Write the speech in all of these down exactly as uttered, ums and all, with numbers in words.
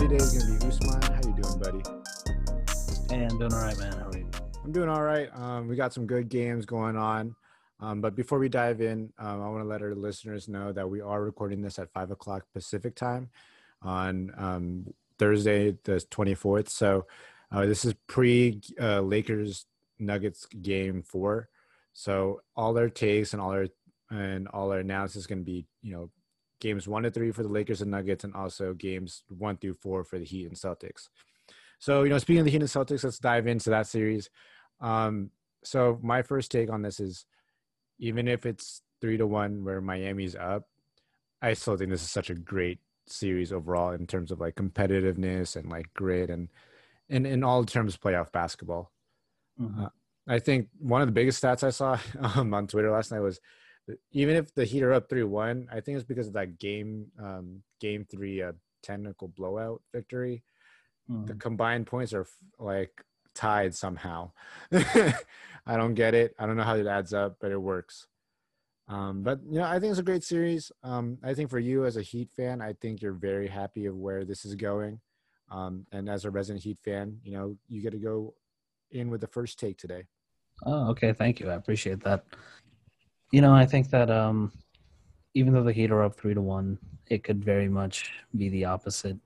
today is going to be Usman. How you doing, buddy? Hey, I'm doing all right, man. How are you? I'm doing all right. Um, we got some good games going on. Um, but before we dive in, um, I want to let our listeners know that we are recording this at five o'clock Pacific time on um, Thursday, the twenty-fourth. So uh, this is pre-Lakers uh, Nuggets game four. So all our takes and all our and all our analysis is going to be, you know, games one to three for the Lakers and Nuggets, and also games one through four for the Heat and Celtics. So, you know, speaking of the Heat and Celtics, let's dive into that series. Um, so my first take on this is, even if it's three to one where Miami's up, I still think this is such a great series overall in terms of like competitiveness and like grit and and in all terms of playoff basketball. Mm-hmm. Uh, I think one of the biggest stats I saw um, on Twitter last night was, even if the Heat are up three one, I think it's because of that game um, game three uh, technical blowout victory. Mm-hmm. The combined points are like tied somehow. I don't get it. I don't know how it adds up, but it works. Um, but, you know, I think it's a great series. Um, I think for you as a Heat fan, I think you're very happy of where this is going. Um, and as a resident Heat fan, you know, you get to go in with the first take today. Oh, okay. Thank you. I appreciate that. You know, I think that um, even though the Heat are up three to one, it could very much be the opposite.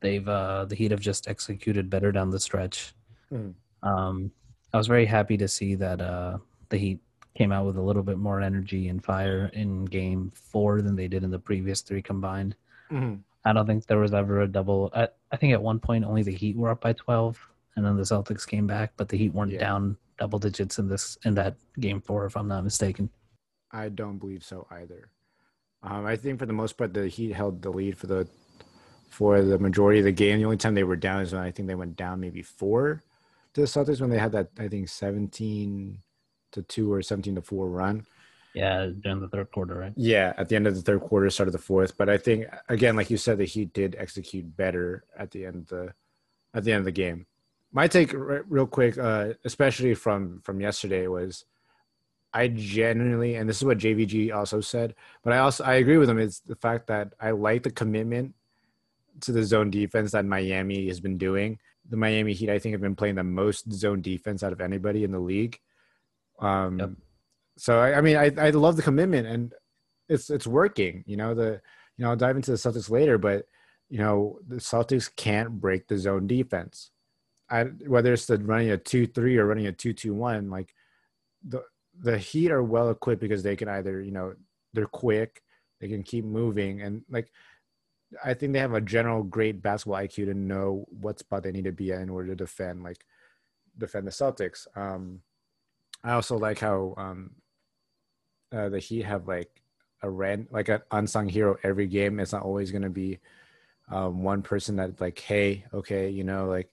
They've uh, the Heat have just executed better down the stretch. Mm. Um, I was very happy to see that uh, the Heat came out with a little bit more energy and fire in Game Four than they did in the previous three combined. Mm-hmm. I don't think there was ever a double. I, I think at one point only the Heat were up by twelve, and then the Celtics came back, but the Heat weren't yeah. down double digits in this in that Game Four, if I'm not mistaken. I don't believe so either. Um, I think for the most part, the Heat held the lead for the for the majority of the game. The only time they were down is when I think they went down maybe four to the Celtics when they had that, I think, seventeen to two or seventeen to four run. Yeah, during the third quarter, right? Yeah, at the end of the third quarter, start of the fourth. But I think, again, like you said, the Heat did execute better at the end of the, at the, end of the game. My take r- real quick, uh, especially from, from yesterday, was I genuinely, and this is what J V G also said, but I also I agree with him. It's the fact that I like the commitment to the zone defense that Miami has been doing. The Miami Heat, I think, have been playing the most zone defense out of anybody in the league. Um, yep. So I, I mean, I I love the commitment, and it's it's working. You know the you know I'll dive into the Celtics later, but you know the Celtics can't break the zone defense. I whether it's the running a two three or running a two two one, like the the Heat are well equipped because they can either, you know, they're quick, they can keep moving. And like, I think they have a general great basketball I Q to know what spot they need to be in order to defend, like defend the Celtics. Um, I also like how um, uh, the Heat have like a ran, like an unsung hero every game. It's not always going to be um, one person that like, Hey, okay. You know, like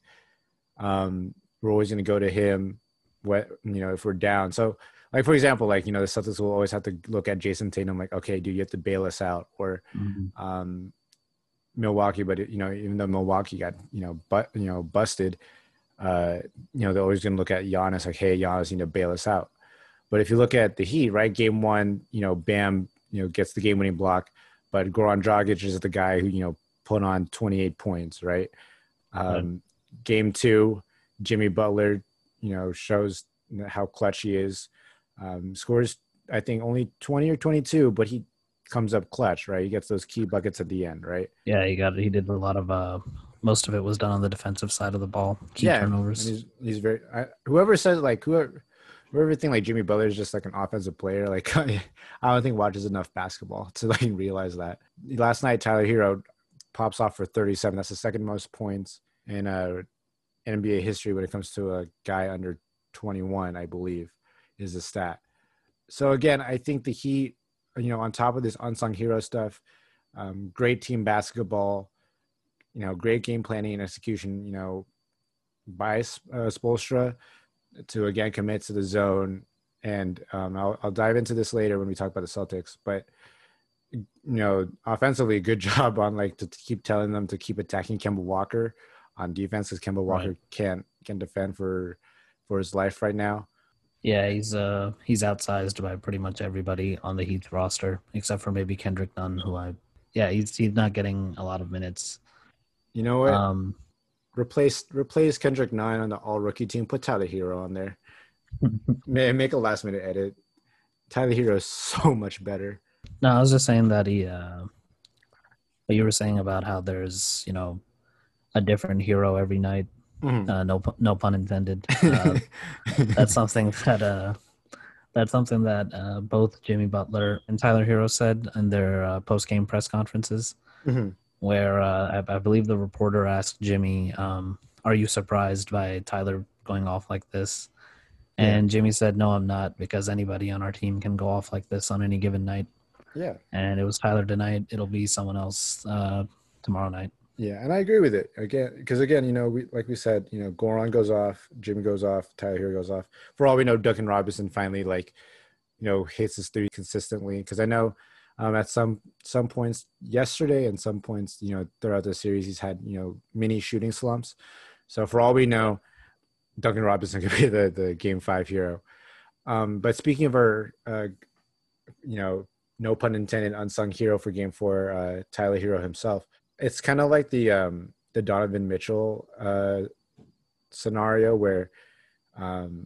um, we're always going to go to him. What, you know, if we're down. So, like, for example, like, you know, the Celtics will always have to look at Jason Tatum, like, okay, dude, you have to bail us out. Or mm-hmm. um, Milwaukee, but, you know, even though Milwaukee got, you know, but you know, busted, uh, you know, they're always going to look at Giannis, like, hey, Giannis, you need to bail us out. But if you look at the Heat, right, game one, you know, Bam, you know, gets the game-winning block, but Goran Dragic is the guy who, you know, put on twenty-eight points, right? Um, right. Game two, Jimmy Butler, you know, shows how clutch he is. Um, scores, I think, only twenty or twenty-two, but he comes up clutch, right? He gets those key buckets at the end, right? Yeah, he got. He did a lot of. Uh, most of it was done on the defensive side of the ball. Key yeah, turnovers. And he's, he's very. I, whoever says like whoever, whoever think like Jimmy Butler is just like an offensive player. Like I don't think watches enough basketball to like realize that. Last night, Tyler Hero pops off for thirty-seven. That's the second most points in uh, N B A history when it comes to a guy under twenty-one, I believe, is the stat. So again, I think the Heat, you know, on top of this unsung hero stuff, um, great team basketball, you know, great game planning and execution, you know, by uh, Spoelstra to again commit to the zone. And um, I'll, I'll dive into this later when we talk about the Celtics, but you know, offensively, good job on like to keep telling them to keep attacking Kemba Walker on defense because Kemba Walker right. can't can defend for for his life right now. Yeah, he's uh he's outsized by pretty much everybody on the Heat's roster, except for maybe Kendrick Nunn, who I yeah, he's he's not getting a lot of minutes. You know what? Um, replace replace Kendrick Nunn on the all-rookie team. Put Tyler Hero on there. Man, make a last-minute edit. Tyler Hero is so much better. No, I was just saying that he uh, – what you were saying about how there's, you know, a different hero every night. Mm-hmm. Uh, no, no pun intended. Uh, that's something that uh, that's something that uh, both Jimmy Butler and Tyler Hero said in their uh, post-game press conferences, mm-hmm. where uh, I, I believe the reporter asked Jimmy, um, "Are you surprised by Tyler going off like this?" Yeah. And Jimmy said, "No, I'm not, because anybody on our team can go off like this on any given night." Yeah, and it was Tyler tonight. It'll be someone else uh, tomorrow night. Yeah, and I agree with it again because again, you know, we like we said, you know, Goran goes off, Jimmy goes off, Tyler Hero goes off. For all we know, Duncan Robinson finally like, you know, hits his three consistently because I know um, at some some points yesterday and some points, you know, throughout the series, he's had you know mini shooting slumps. So for all we know, Duncan Robinson could be the the game five hero. Um, but speaking of our, uh, you know, no pun intended, unsung hero for game four, uh, Tyler Hero himself. It's kind of like the um, the Donovan Mitchell uh, scenario where um,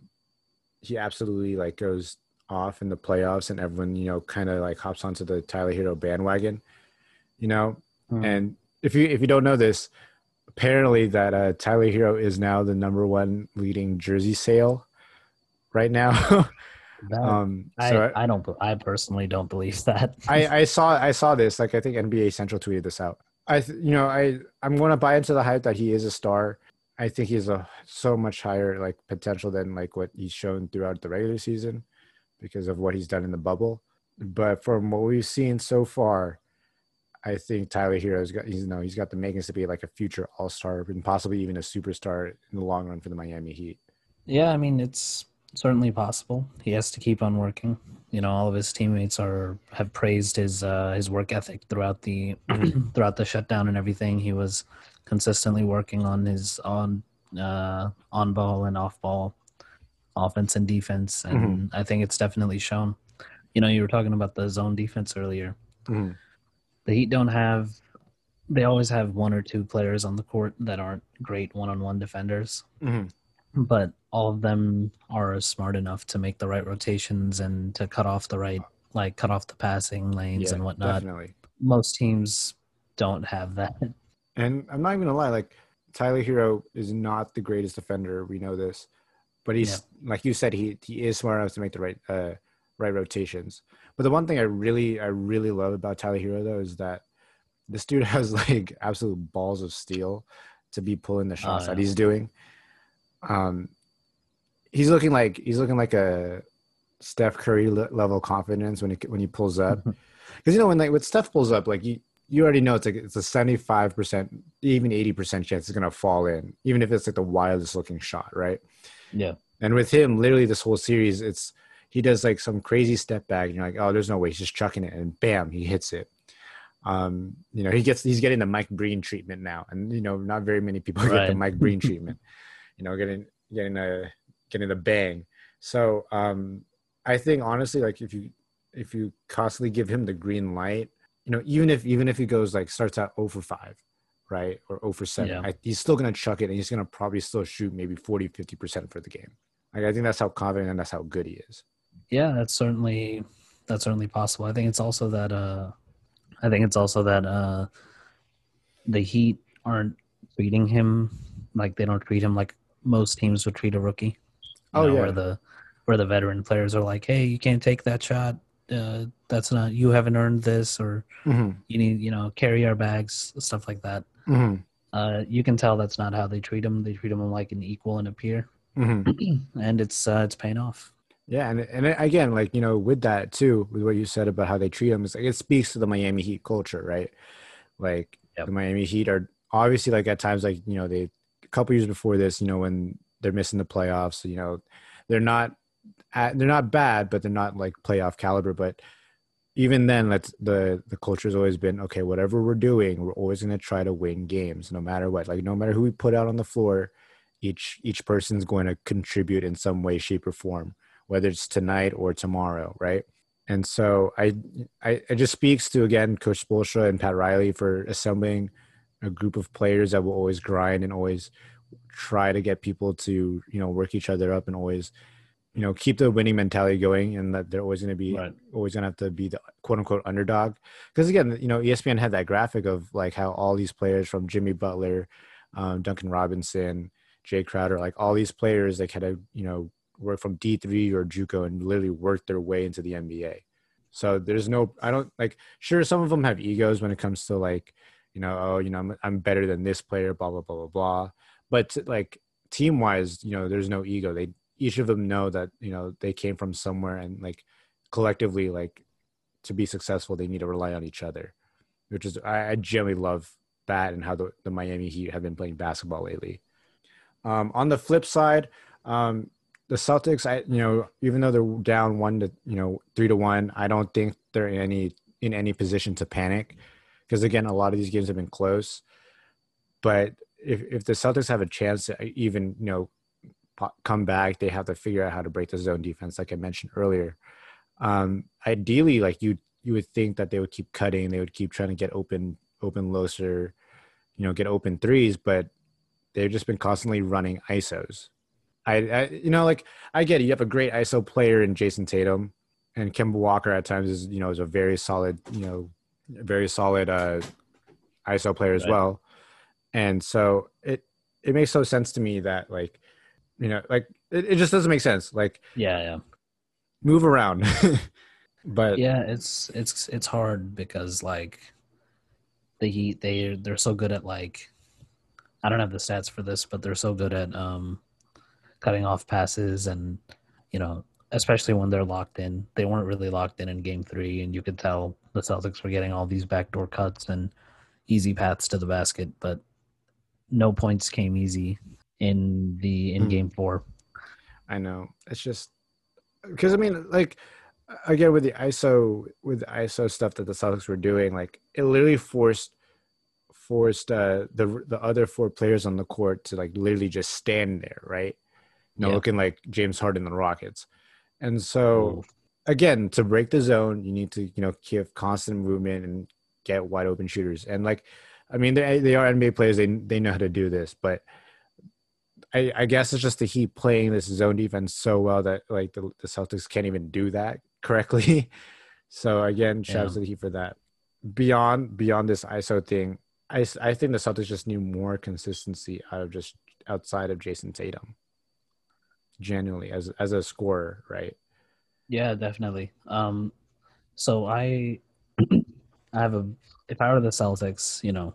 he absolutely like goes off in the playoffs and everyone, you know, kind of like hops onto the Tyler Hero bandwagon, you know. Mm. And if you if you don't know this, apparently that uh, Tyler Hero is now the number one leading jersey sale right now. That, um, so I, I don't. I personally don't believe that. I, I saw I saw this. Like I think N B A Central tweeted this out. I, th- you know, I, I'm going to buy into the hype that he is a star. I think he's a so much higher like potential than like what he's shown throughout the regular season because of what he's done in the bubble. But from what we've seen so far, I think Tyler Hero's got, he's, you know, he's got the makings to be like a future all-star and possibly even a superstar in the long run for the Miami Heat. Yeah. I mean, it's certainly possible. He has to keep on working. You know, all of his teammates are have praised his uh, his work ethic throughout the throughout the shutdown and everything. He was consistently working on his on uh, on ball and off ball offense and defense, and mm-hmm. I think it's definitely shown. You know, you were talking about the zone defense earlier. Mm-hmm. The Heat don't have; they always have one or two players on the court that aren't great one-on-one defenders. Mm-hmm. But all of them are smart enough to make the right rotations and to cut off the right, like cut off the passing lanes yeah, and whatnot. Definitely. Most teams don't have that. And I'm not even gonna lie, like Tyler Hero is not the greatest defender. We know this, but he's yeah. like you said, he he is smart enough to make the right uh, right rotations. But the one thing I really I really love about Tyler Hero though is that this dude has like absolute balls of steel to be pulling the shots oh, yeah. that he's doing. Um, he's looking like he's looking like a Steph Curry le- level confidence when he when he pulls up, because you know when like when Steph pulls up, like you you already know it's like it's a seventy-five percent, even eighty percent chance it's gonna fall in, even if it's like the wildest looking shot, right? Yeah. And with him, literally this whole series, it's he does like some crazy step back, and you're like, oh, there's no way, he's just chucking it, and bam, he hits it. Um, you know, he gets he's getting the Mike Breen treatment now, and you know, not very many people right. get the Mike Breen treatment. You know, getting getting a getting a bang. So um, I think honestly, like if you if you constantly give him the green light, you know, even if even if he goes like starts out zero for five, right, or zero for seven, yeah. I, he's still gonna chuck it, and he's gonna probably still shoot maybe forty, fifty percent for the game. Like I think that's how confident and that's how good he is. Yeah, that's certainly that's certainly possible. I think it's also that uh, I think it's also that uh, the Heat aren't treating him like they don't treat him like. Most teams would treat a rookie. Oh know, yeah. Where the where the veteran players are like, hey, you can't take that shot. Uh, that's not you haven't earned this, or mm-hmm. you need you know carry our bags, stuff like that. Mm-hmm. Uh, you can tell that's not how they treat him. They treat him like an equal and a peer, mm-hmm. and it's uh, it's paying off. Yeah, and and again, like you know, with that too, with what you said about how they treat him, it's like it speaks to the Miami Heat culture, right? Like yep. the Miami Heat are obviously like at times like you know they. Couple years before this, you know, when they're missing the playoffs, you know, they're not at, they're not bad, but they're not like playoff caliber. But even then, that's the the culture has always been okay. Whatever we're doing, we're always going to try to win games, no matter what. Like no matter who we put out on the floor, each each person's going to contribute in some way, shape, or form, whether it's tonight or tomorrow, right? And so I I it just speaks to again Coach Spoelstra and Pat Riley for assembling a group of players that will always grind and always try to get people to, you know, work each other up and always, you know, keep the winning mentality going, and that they're always going to be right. always going to have to be the quote unquote underdog. Because again, you know, E S P N had that graphic of like how all these players from Jimmy Butler, um, Duncan Robinson, Jay Crowder, like all these players that had to, you know, work from D three or JUCO and literally work their way into the N B A. So there's no, I don't like, sure, some of them have egos when it comes to like, you know, oh, you know, I'm, I'm better than this player, blah, blah, blah, blah, blah. But like team wise, you know, there's no ego. They, each of them know that, you know, they came from somewhere, and like collectively, like to be successful, they need to rely on each other, which is, I, I generally love that and how the, the Miami Heat have been playing basketball lately. Um, on the flip side, um, the Celtics, I, you know, even though they're down one to, you know, three to one, I don't think they're in any, in any position to panic. Because again, a lot of these games have been close, but if, if the Celtics have a chance to even, you know, come back, they have to figure out how to break the zone defense, like I mentioned earlier. Um, ideally, like you, you would think that they would keep cutting, they would keep trying to get open, open looser, you know, get open threes, but they've just been constantly running I S Os. I, I, you know, like I get it. You have a great I S O player in Jason Tatum, and Kemba Walker at times is, you know, is a very solid, you know, very solid uh, I S O player as right. well. And so it, it makes no sense to me that like, you know, like it, it just doesn't make sense. Like, yeah, yeah. Move around. But yeah, it's, it's, it's hard because like the Heat, they, they're so good at like, I don't have the stats for this, but they're so good at um, cutting off passes and, you know, especially when they're locked in. They weren't really locked in in game three, and you could tell the Celtics were getting all these backdoor cuts and easy paths to the basket, but no points came easy in the in game four. I know. It's just because, I mean, like, again, with the I S O, with the I S O stuff that the Celtics were doing, like, it literally forced – forced uh, the the other four players on the court to like literally just stand there, right? You know, yeah. looking like James Harden and the Rockets. And so, again, to break the zone, you need to, you know, give constant movement and get wide open shooters. And like, I mean, they they are N B A players. They they know how to do this, but I, I guess it's just the Heat playing this zone defense so well that like the, the Celtics can't even do that correctly. So again, shout yeah. out to the Heat for that. Beyond beyond this I S O thing, I, I think the Celtics just need more consistency out of just outside of Jason Tatum, genuinely, as as a scorer, right? Yeah, definitely. Um, so I, I have a if I were the Celtics, you know,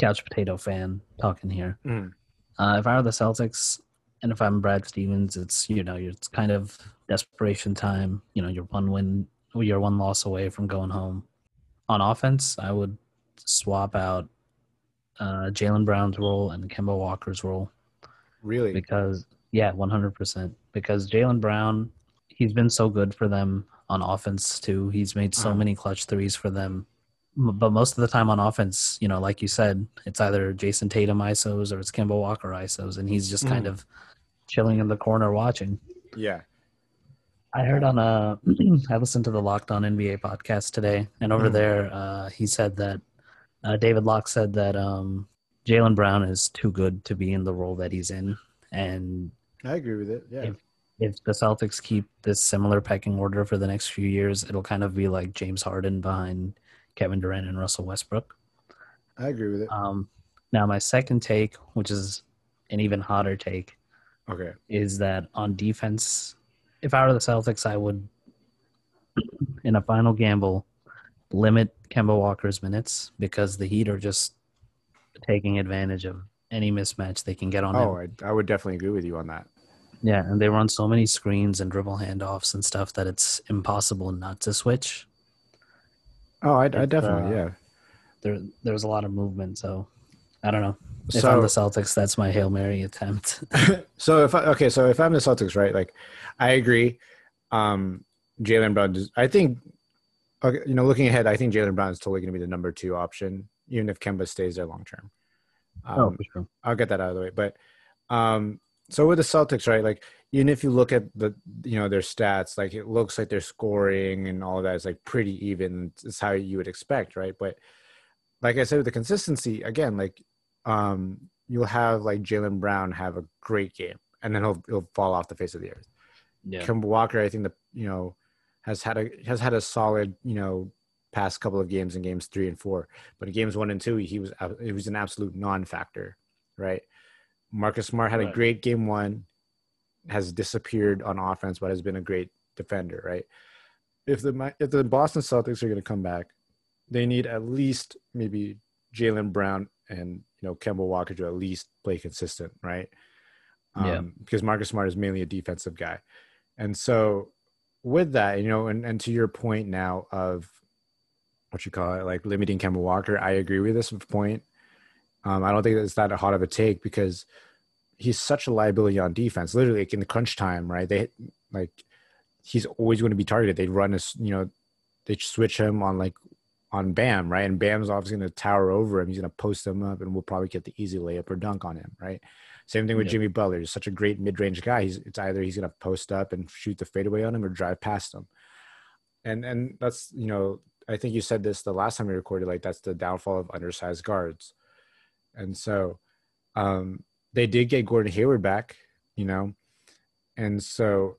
couch potato fan talking here. Mm. Uh, if I were the Celtics, and if I'm Brad Stevens, it's you know, it's kind of desperation time. You know, you're one win, you're one loss away from going home. On offense, I would swap out uh, Jaylen Brown's role and Kemba Walker's role. Really? Because, yeah, one hundred percent. Because Jaylen Brown, he's been so good for them on offense, too. He's made so many clutch threes for them. But most of the time on offense, you know, like you said, it's either Jason Tatum I S Os or it's Kemba Walker I S Os, and he's just mm-hmm. kind of chilling in the corner watching. Yeah. I heard on a – I listened to the Locked On N B A podcast today, and over mm-hmm. there uh, he said that Uh, David Locke said that um, Jaylen Brown is too good to be in the role that he's in. And I agree with it. Yeah. If, if the Celtics keep this similar pecking order for the next few years, it'll kind of be like James Harden behind Kevin Durant and Russell Westbrook. I agree with it. Um, now, my second take, which is an even hotter take, okay, is that on defense, if I were the Celtics, I would, in a final gamble, limit Kemba Walker's minutes because the Heat are just taking advantage of any mismatch they can get on oh, him. Oh, I, I would definitely agree with you on that. Yeah, and they run so many screens and dribble handoffs and stuff that it's impossible not to switch. Oh, I, I definitely, uh, yeah. There, there was a lot of movement, so I don't know. If so, I'm the Celtics, that's my Hail Mary attempt. so, if I, okay, so if I'm the Celtics, right, like, I agree. Um, Jaylen Brown, does, I think – Okay, you know, looking ahead, I think Jaylen Brown is totally going to be the number two option, even if Kemba stays there long term. Um, oh, for sure. I'll get that out of the way. But um, so with the Celtics, right? Like, even if you look at the, you know, their stats, like it looks like their scoring and all of that is like pretty even. It's how you would expect, right? But like I said, with the consistency, again, like um, you'll have like Jaylen Brown have a great game, and then he'll he'll fall off the face of the earth. Yeah. Kemba Walker, I think the you know has had a has had a solid you know past couple of games in games three and four, but in games one and two he was it was an absolute non-factor, right? Marcus Smart had right. a great game one, has disappeared on offense, but has been a great defender, right? If the if the Boston Celtics are going to come back, they need at least maybe Jaylen Brown and you know Kemba Walker to at least play consistent, right? Um, yeah. Because Marcus Smart is mainly a defensive guy, and so with that, you know, and, and to your point now of what you call it, like limiting Kemba Walker, I agree with this point. Um, I don't think that it's that hot of a take because he's such a liability on defense. Literally, like in the crunch time, right? They like he's always going to be targeted. They run a, you know, they switch him on like. on Bam, right? And Bam's obviously going to tower over him. He's going to post him up and we'll probably get the easy layup or dunk on him, right? Same thing with yeah. Jimmy Butler. He's such a great mid-range guy. He's, it's either he's going to post up and shoot the fadeaway on him or drive past him. And and that's, you know, I think you said this the last time we recorded, like that's the downfall of undersized guards. And so um, they did get Gordon Hayward back, you know? And so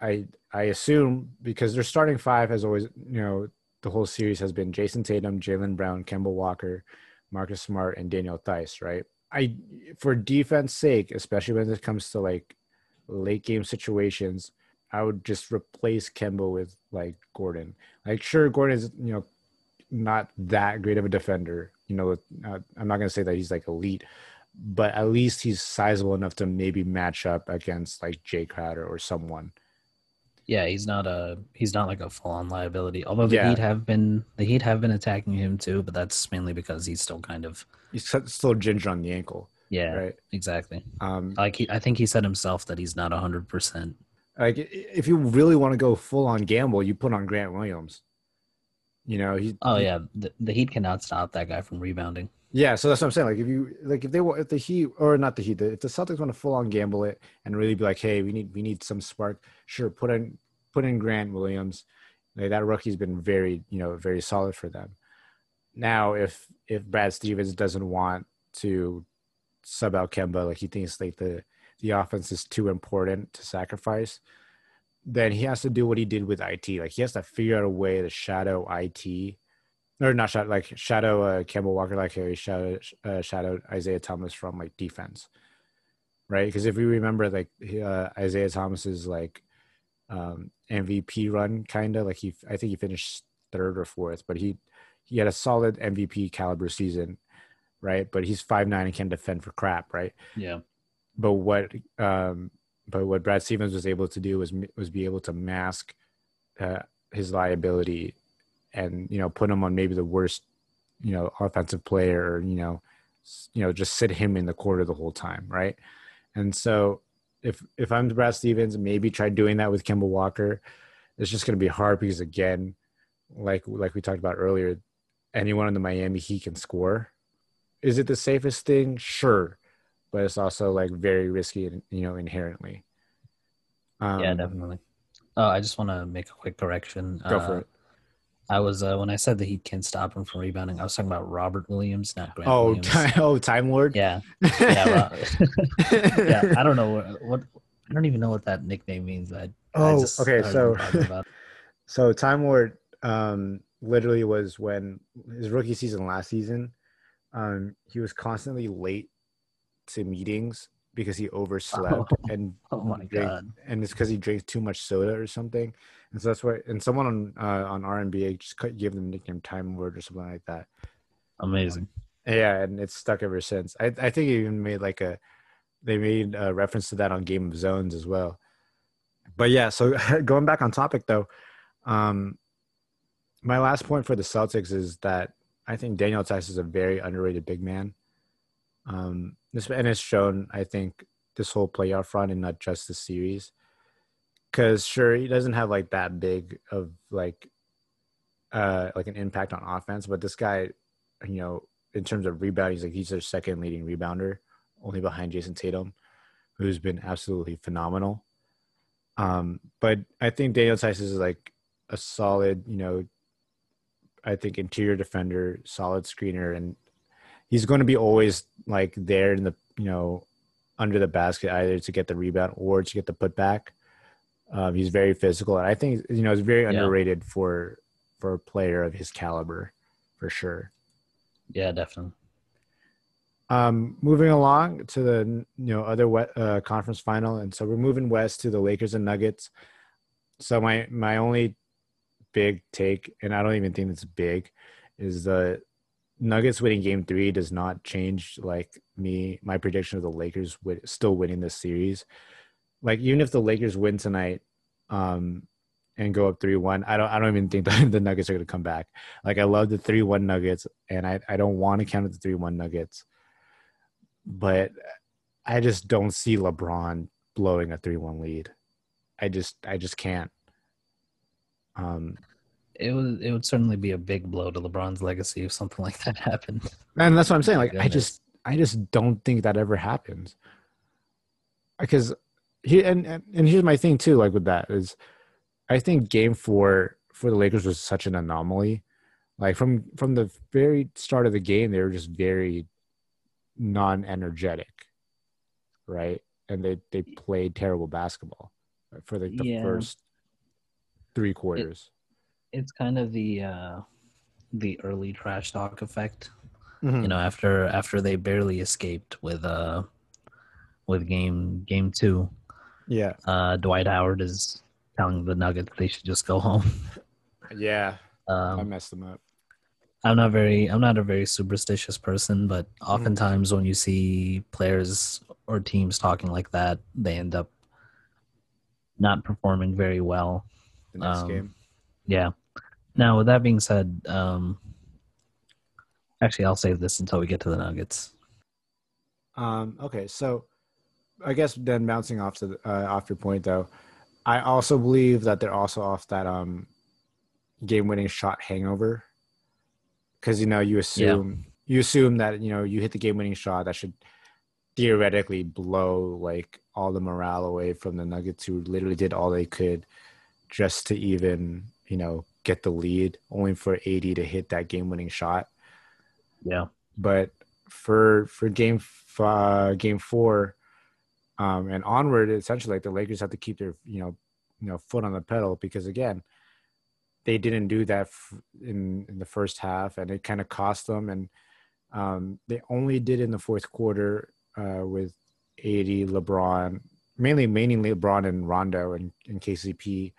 I I assume because their starting five has always, you know, the whole series has been Jason Tatum, Jaylen Brown, Kemba Walker, Marcus Smart, and Daniel Theis, right? I, for defense sake, especially when it comes to like late game situations, I would just replace Kemba with like Gordon. Like, sure, Gordon is, you know, not that great of a defender. You know, uh, I'm not going to say that he's like elite, but at least he's sizable enough to maybe match up against like Jay Crowder or someone. Yeah, he's not a he's not like a full-on liability. Although the yeah. Heat have been the Heat have been attacking him too, but that's mainly because he's still kind of he's still ginger on the ankle. Yeah, right? Exactly. Um, like he, I think he said himself that he's not a hundred percent. Like if you really want to go full-on gamble, you put on Grant Williams. You know he. Oh yeah, the, the Heat cannot stop that guy from rebounding. Yeah, so that's what I'm saying. Like if you like if they want if the Heat or not the Heat, the, if the Celtics want to full on gamble it and really be like, hey, we need we need some spark. Sure, put in put in Grant Williams. Like, that rookie's been very you know very solid for them. Now, if if Brad Stevens doesn't want to sub out Kemba, like he thinks like the the offense is too important to sacrifice, then he has to do what he did with I T. Like he has to figure out a way to shadow I T. Or not shadow, like shadow uh, Kemba Walker, like Harry shadowed, uh, shadowed Isaiah Thomas from like defense, right? Because if we remember like uh, Isaiah Thomas's like um, M V P run, kind of like he, I think he finished third or fourth, but he he had a solid M V P caliber season, right? But he's five nine and can defend for crap, right? Yeah. But what um, but what Brad Stevens was able to do was was be able to mask uh, his liability. And you know, put him on maybe the worst, you know, offensive player. Or, you know, you know, just sit him in the corner the whole time, right? And so, if if I'm Brad Stevens, maybe try doing that with Kemba Walker. It's just going to be hard because, again, like like we talked about earlier, anyone in the Miami Heat can score. Is it the safest thing? Sure, but it's also like very risky, you know, inherently. Um, yeah, definitely. Oh, I just want to make a quick correction. Go uh, for it. I was uh, when I said that he can stop him from rebounding, I was talking about Robert Williams, not Grant oh, Williams. Time, oh, Time Lord. Yeah, yeah, yeah. I don't know what, what I don't even know what that nickname means. I, oh, I just, okay. I so, about so Time Lord um, literally was when his rookie season last season, um, he was constantly late to meetings because he overslept oh, and oh my drank, God. and it's because he drank too much soda or something. And so that's why, and someone on uh, on R N B A just gave them the nickname Time Lord or something like that. Amazing. Um, yeah, and it's stuck ever since. I I think it even made like a, they made a reference to that on Game of Zones as well. But yeah, so going back on topic though, um, my last point for the Celtics is that I think Daniel Theis is a very underrated big man. Um, this and it's shown, I think, this whole playoff run and not just this series. Because sure, he doesn't have like that big of like, uh, like an impact on offense. But this guy, you know, in terms of rebounding, he's like he's their second leading rebounder, only behind Jason Tatum, who's been absolutely phenomenal. Um, but I think Daniel Theis is like a solid, you know, I think, interior defender, solid screener, and he's going to be always like there in the, you know, under the basket, either to get the rebound or to get the putback. Um, he's very physical, and I think, you know, it's very yeah. underrated for for a player of his caliber, for sure. Yeah, definitely. Um, moving along to the, you know, other uh, conference final, and so we're moving west to the Lakers and Nuggets. So my my only big take, and I don't even think it's big, is the Nuggets winning Game Three does not change like me my prediction of the Lakers w- still winning this series. Like, even if the Lakers win tonight, um, and go up three one, I don't I don't even think that the Nuggets are going to come back. Like, I love the three one Nuggets, and I I don't want to count the three one Nuggets, but I just don't see LeBron blowing a three one lead. I just I just can't. Um, it would it would certainly be a big blow to LeBron's legacy if something like that happened. And that's what I'm saying. Like, Goodness. I just I just don't think that ever happens. Because he and, and and here's my thing too. Like, with that is, I think Game Four for the Lakers was such an anomaly. Like, from from the very start of the game, they were just very non-energetic, right? And they they played terrible basketball for the, the yeah. first three quarters. It, it's kind of the uh, the early trash talk effect, mm-hmm. you know. After after they barely escaped with uh with game game two, yeah. Uh, Dwight Howard is telling the Nuggets they should just go home. yeah, um, I messed them up. I'm not very I'm not a very superstitious person, but oftentimes mm-hmm. when you see players or teams talking like that, they end up not performing very well the next um, game. Yeah. Now, with that being said, um, actually, I'll save this until we get to the Nuggets. Um, okay, so I guess then bouncing off to the, uh, off your point though, I also believe that they're also off that um, game-winning shot hangover. Because, you know, you assume yeah. you assume that, you know, you hit the game-winning shot that should theoretically blow like all the morale away from the Nuggets, who literally did all they could just to even, you know, get the lead, only for A D to hit that game-winning shot. Yeah, but for for game f- uh, game four um, and onward, essentially, like, the Lakers have to keep their you know you know foot on the pedal, because again, they didn't do that in, in the first half, and it kind of cost them. And um, they only did in the fourth quarter uh, with A D, LeBron, mainly mainly LeBron and Rondo and, and K C P,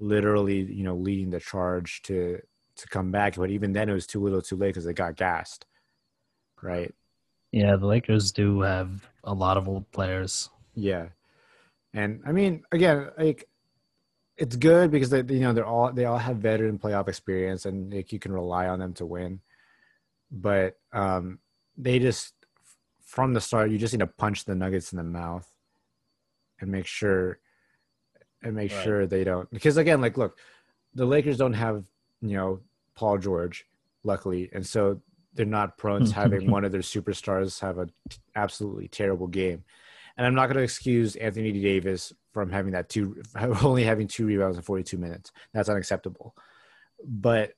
literally you know leading the charge to to come back. But even then, it was too little, too late, because they got gassed, right? Yeah, the Lakers do have a lot of old players. Yeah, and I mean, again, like, it's good because they, you know, they're all they all have veteran playoff experience, and like, you can rely on them to win. But um, they just, from the start, you just need to punch the Nuggets in the mouth and make sure and make right. sure they don't. Because again, like, look, the Lakers don't have you know Paul George, luckily, and so they're not prone to having one of their superstars have an t- absolutely terrible game. And I'm not going to excuse Anthony Davis from having that two, only having two rebounds in forty-two minutes. That's unacceptable. But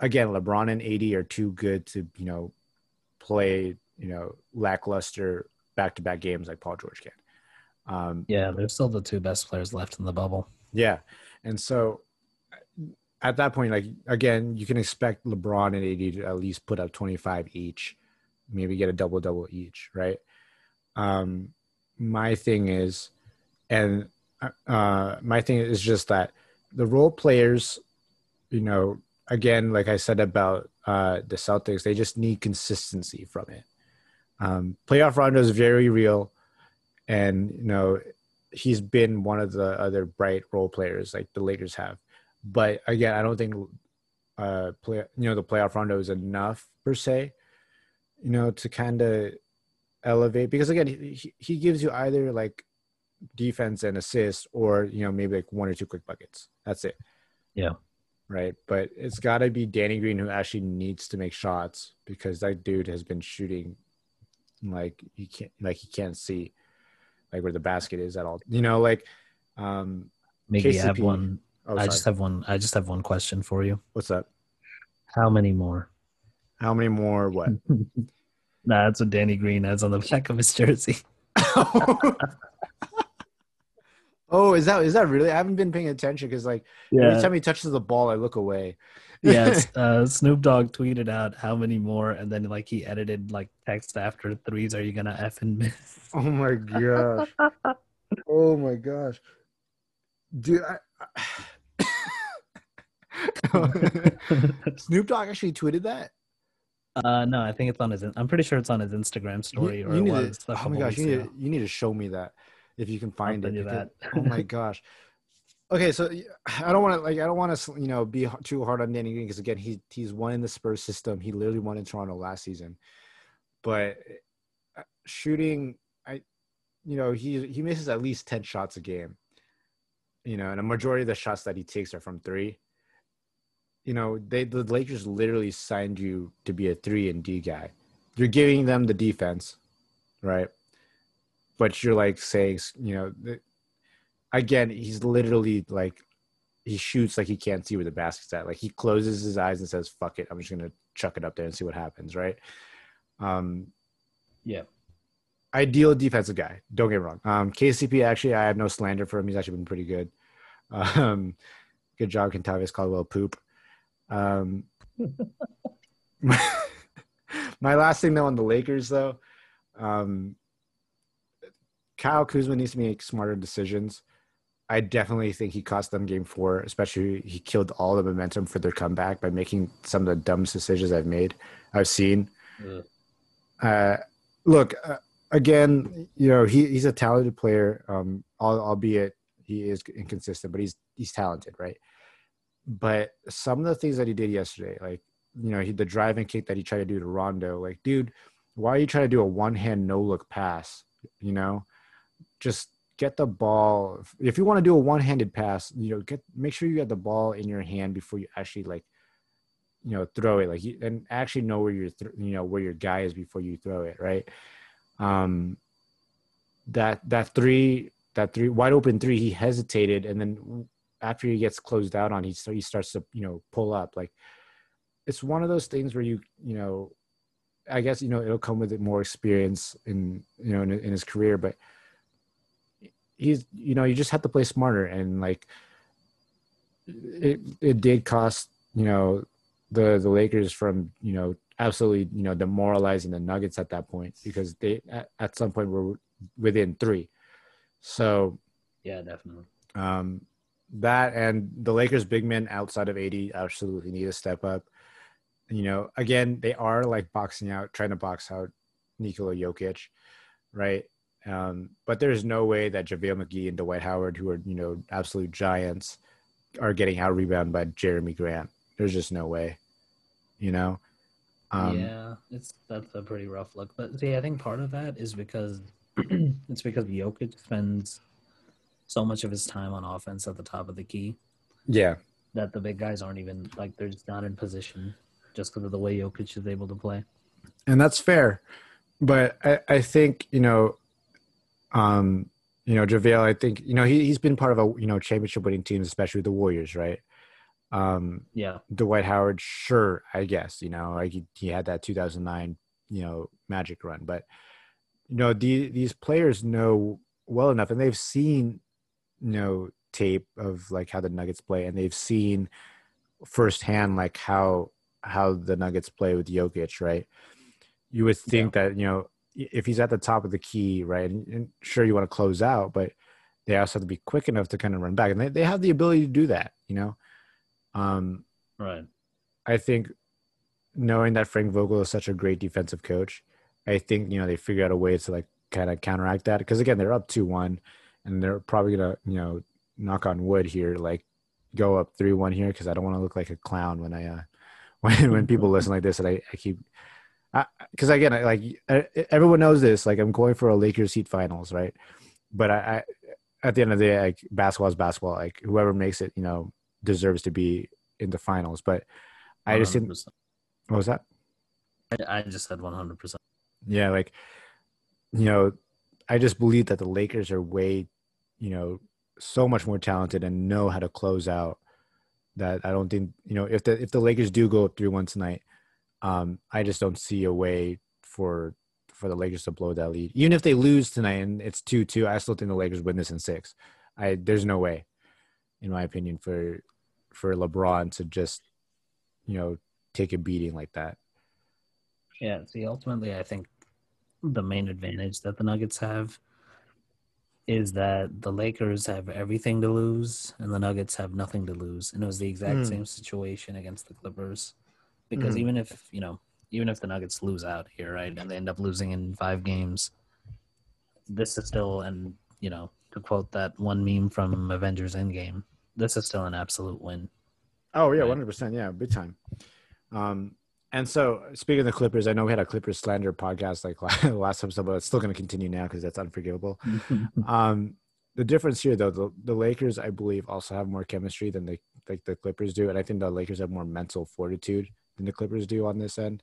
again, LeBron and A D are too good to, you know, play, you know, lackluster back-to-back games like Paul George can. Um, yeah, they're still the two best players left in the bubble. Yeah. And so at that point, like, again, you can expect LeBron and A D to at least put up twenty-five each, maybe get a double-double each, right? Um, my thing is, and uh, my thing is just that the role players, you know, again, like I said about uh, the Celtics, they just need consistency from it. Um, playoff Rondo is very real, and, you know, he's been one of the other bright role players like the Lakers have. But again, I don't think, uh, play, you know, the playoff Rondo is enough per se, you know, to kind of elevate, because again, he, he gives you either like defense and assists, or, you know, maybe like one or two quick buckets. That's it. Yeah. Right. But it's got to be Danny Green who actually needs to make shots, because that dude has been shooting like he can't, like he can't see like where the basket is at all. You know, like um, maybe K C P, I have one. Oh, I just have one. I just have one question for you. What's up? How many more? How many more what? Nah, that's what Danny Green has on the back of his jersey. Oh, is that is that really? I haven't been paying attention because, like, yeah. every time he touches the ball, I look away. Yeah, uh, Snoop Dogg tweeted out how many more, and then, like, he edited, like, text after threes, are you going to effing miss? Oh, my gosh. Oh, my gosh. Dude, I... Snoop Dogg actually tweeted that? Uh, no, I think it's on his – I'm pretty sure it's on his Instagram story. You, you or need it to, Oh, my gosh. You need, to, you need to show me that. If you can find it, because, oh my gosh. Okay, so I don't want to like I don't want to you know be too hard on Danny Green because again he he's won in the Spurs system. He literally won in Toronto last season, but shooting, I, you know he he misses at least ten shots a game, you know, and a majority of the shots that he takes are from three. You know, they the Lakers literally signed you to be a three and D guy. You're giving them the defense, right? But you're like saying, you know, the, again, he's literally like, he shoots like he can't see where the basket's at. Like he closes his eyes and says, fuck it. I'm just going to chuck it up there and see what happens. Right. Um, yeah. Ideal defensive guy. Don't get me wrong. Um, K C P, actually, I have no slander for him. He's actually been pretty good. Um, good job, Kentavious Caldwell-Pope. Um, my, my last thing, though, on the Lakers, though, um, Kyle Kuzma needs to make smarter decisions. I definitely think he cost them game four, especially he killed all the momentum for their comeback by making some of the dumbest decisions I've made, I've seen. Yeah. Uh, look, uh, again, you know, he, he's a talented player, um, albeit he is inconsistent, but he's he's talented, right? But some of the things that he did yesterday, like, you know, he, the driving kick that he tried to do to Rondo, like, dude, why are you trying to do a one-hand no-look pass, you know? Just get the ball. If you want to do a one-handed pass, you know, get make sure you get the ball in your hand before you actually like, you know, throw it. Like, you, and actually know where your th- you know where your guy is before you throw it, right? Um, that that three that three wide open three, he hesitated, and then after he gets closed out on, he so he starts to you know pull up. Like, it's one of those things where you you know, I guess you know it'll come with more experience in you know in, in his career, but. He's, you know, you just have to play smarter, and like, it it did cost, you know, the the Lakers from, you know, absolutely, you know, demoralizing the Nuggets at that point because they at, at some point were within three. So, yeah, definitely. Um, that and the Lakers big men outside of A D absolutely need to step up. You know, again, they are like boxing out, trying to box out Nikola Jokic, right? Um, but there's no way that JaVale McGee and Dwight Howard, who are, you know, absolute giants, are getting out-rebounded by Jeremy Grant. There's just no way, you know? Um, yeah, it's that's a pretty rough look. But, see, I think part of that is because it's because Jokic spends so much of his time on offense at the top of the key. Yeah. That the big guys aren't even, like, they're just not in position just because of the way Jokic is able to play. And that's fair. But I, I think, you know, Um, you know, JaVale, I think, you know, he, he's been part of a, you know, championship winning team, especially with the Warriors, right? Um, yeah. Dwight Howard, sure, I guess, you know, like he, he had that two thousand nine, you know, Magic run. But, you know, the, these players know well enough, and they've seen, you know, tape of, like, how the Nuggets play, and they've seen firsthand, like, how how the Nuggets play with Jokic, right? You would think yeah. that, you know, if he's at the top of the key, right, and, and sure you want to close out, but they also have to be quick enough to kind of run back. And they, they have the ability to do that, you know? Um, right. I think knowing that Frank Vogel is such a great defensive coach, I think, you know, they figure out a way to, like, kind of counteract that. Because, again, they're up two one, and they're probably going to, you know, knock on wood here, like, go up three one here because I don't want to look like a clown when I uh, when, when people listen like this and I, I keep – because again, I, like I, everyone knows this, like I'm going for a Lakers Heat finals, right? But I, I, at the end of the day, like basketball is basketball. Like whoever makes it, you know, deserves to be in the finals. But I one hundred percent. Just didn't. What was that? I, I just said one hundred percent. Yeah, like you know, I just believe that the Lakers are way, you know, so much more talented and know how to close out that I don't think, you know, if the if the Lakers do go three one tonight, um, I just don't see a way for for the Lakers to blow that lead. Even if they lose tonight and it's two two, I still think the Lakers win this in six. I there's no way, in my opinion, for for LeBron to just, you know, take a beating like that. Yeah, see, ultimately, I think the main advantage that the Nuggets have is that the Lakers have everything to lose and the Nuggets have nothing to lose. And it was the exact mm. same situation against the Clippers. Because mm. even if, you know, even if the Nuggets lose out here, right, and they end up losing in five games, this is still, and, you know, to quote that one meme from Avengers Endgame, this is still an absolute win. Oh, yeah, right? one hundred percent. Yeah, big time. Um, and so, speaking of the Clippers, I know we had a Clippers slander podcast like last episode, but it's still going to continue now because that's unforgivable. um, the difference here, though, the, the Lakers, I believe, also have more chemistry than the, like the Clippers do, and I think the Lakers have more mental fortitude than the Clippers do on this end.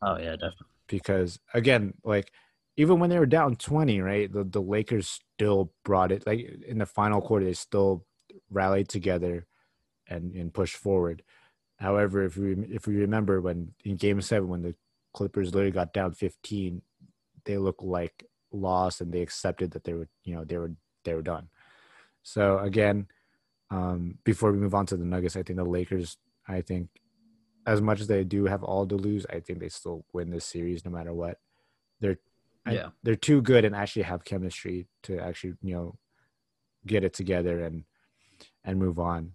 Oh, yeah, definitely. Because, again, like, even when they were down twenty, right, the, the Lakers still brought it. Like, in the final quarter, they still rallied together and, and pushed forward. However, if we if we remember when in Game Seven, when the Clippers literally got down fifteen, they looked like lost and they accepted that they were you know they were they were done. So again, um, before we move on to the Nuggets, I think the Lakers, I think as much as they do have all to lose, I think they still win this series no matter what. They're yeah. I, they're too good and actually have chemistry to actually you know get it together and and move on.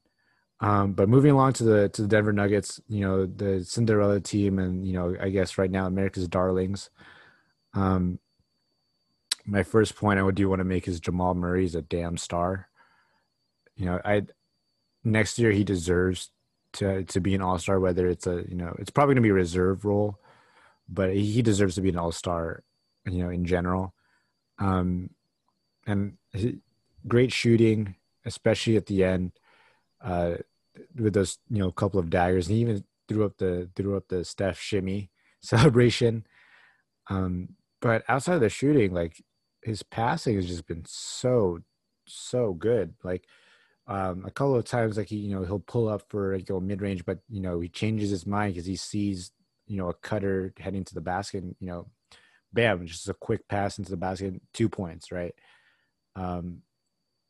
Um, but moving along to the to the Denver Nuggets, you know, the Cinderella team and, you know, I guess right now America's darlings. Um, my first point I would do want to make is Jamal Murray is a damn star. You know, I next year he deserves to to be an all-star, whether it's a, you know, it's probably going to be a reserve role, but he deserves to be an all-star, you know, in general. Um, and he, great shooting, especially at the end. Uh, with those, you know, couple of daggers, and he even threw up the threw up the Steph shimmy celebration. Um, but outside of the shooting, like his passing has just been so so good. Like um, a couple of times, like he, you know, he'll pull up for like, go mid range, but you know he changes his mind because he sees you know a cutter heading to the basket. And, you know, bam, just a quick pass into the basket, two points, right? Um,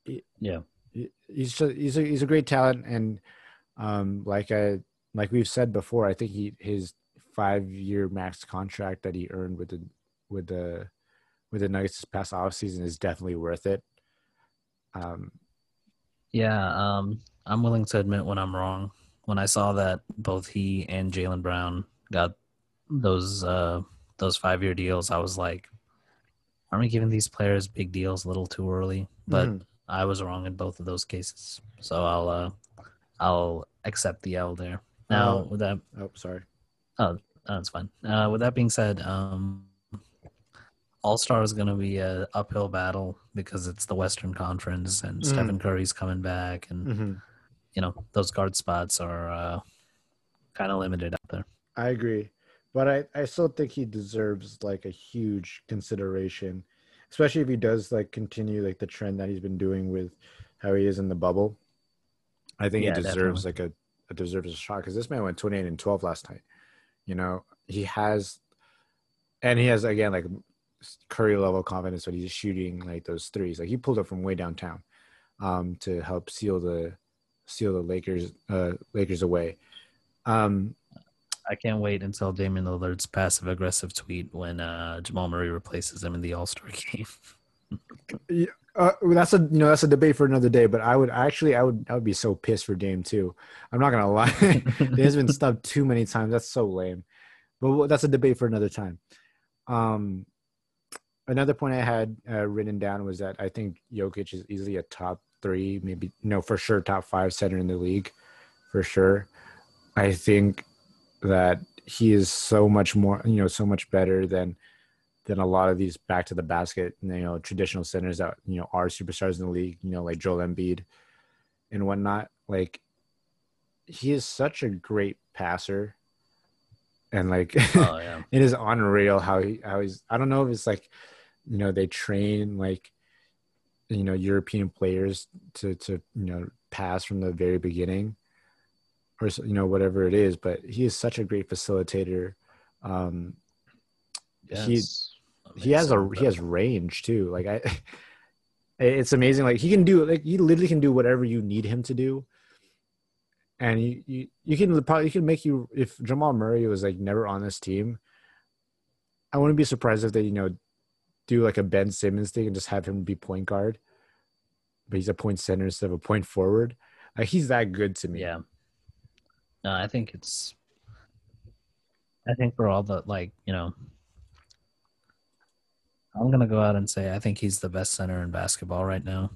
it, yeah. He's just, he's a, he's a great talent, and um, like I like we've said before, I think he his five-year max contract that he earned with the with the with the Nuggets this past offseason is definitely worth it. Um, yeah, um, I'm willing to admit when I'm wrong. When I saw that both he and Jaylen Brown got those uh, those five-year deals, I was like, aren't we giving these players big deals a little too early? But mm. I was wrong in both of those cases, so I'll uh, I'll accept the L there. Now oh, with that, oh sorry, oh that's fine. Uh, with that being said, um, All Star is going to be an uphill battle because it's the Western Conference, and mm. Stephen Curry's coming back, and mm-hmm. you know those guard spots are uh, kind of limited out there. I agree, but I, I still think he deserves like a huge consideration. Especially if he does like continue like the trend that he's been doing with how he is in the bubble, I think yeah, he deserves definitely. like a, a deserves a shot because this man went twenty-eight and twelve last night. You know he has, and he has again like Curry level confidence when he's shooting like those threes. Like he pulled up from way downtown um, to help seal the seal the Lakers uh, Lakers away. Um, I can't wait until Damian Lillard's passive-aggressive tweet when uh, Jamal Murray replaces him in the All-Star game. yeah, uh, that's a you know that's a debate for another day. But I would actually I would I would be so pissed for Dame too. I'm not gonna lie, he has been stubbed too many times. That's so lame. But that's a debate for another time. Um, another point I had uh, written down was that I think Jokic is easily a top three, maybe no for sure top five center in the league, for sure. I think. That he is so much more, you know, so much better than than a lot of these back to the basket, you know, traditional centers that you know are superstars in the league, you know, like Joel Embiid and whatnot. Like he is such a great passer, and like oh, yeah. it is unreal how he how he's. I don't know if it's like, you know, they train like, you know, European players to to you know pass from the very beginning. or, you know, whatever it is, but he is such a great facilitator. Um, yes. He, he has a, he has range too. Like I, it's amazing. Like he can do, like he literally can do whatever you need him to do. And you, you, you can probably, you can make you, if Jamal Murray was like never on this team, I wouldn't be surprised if they, you know, do like a Ben Simmons thing and just have him be point guard, but he's a point center instead of a point forward. Like he's that good to me. Yeah. No, I think it's, I think for all the, like, you know, I'm going to go out and say I think he's the best center in basketball right now.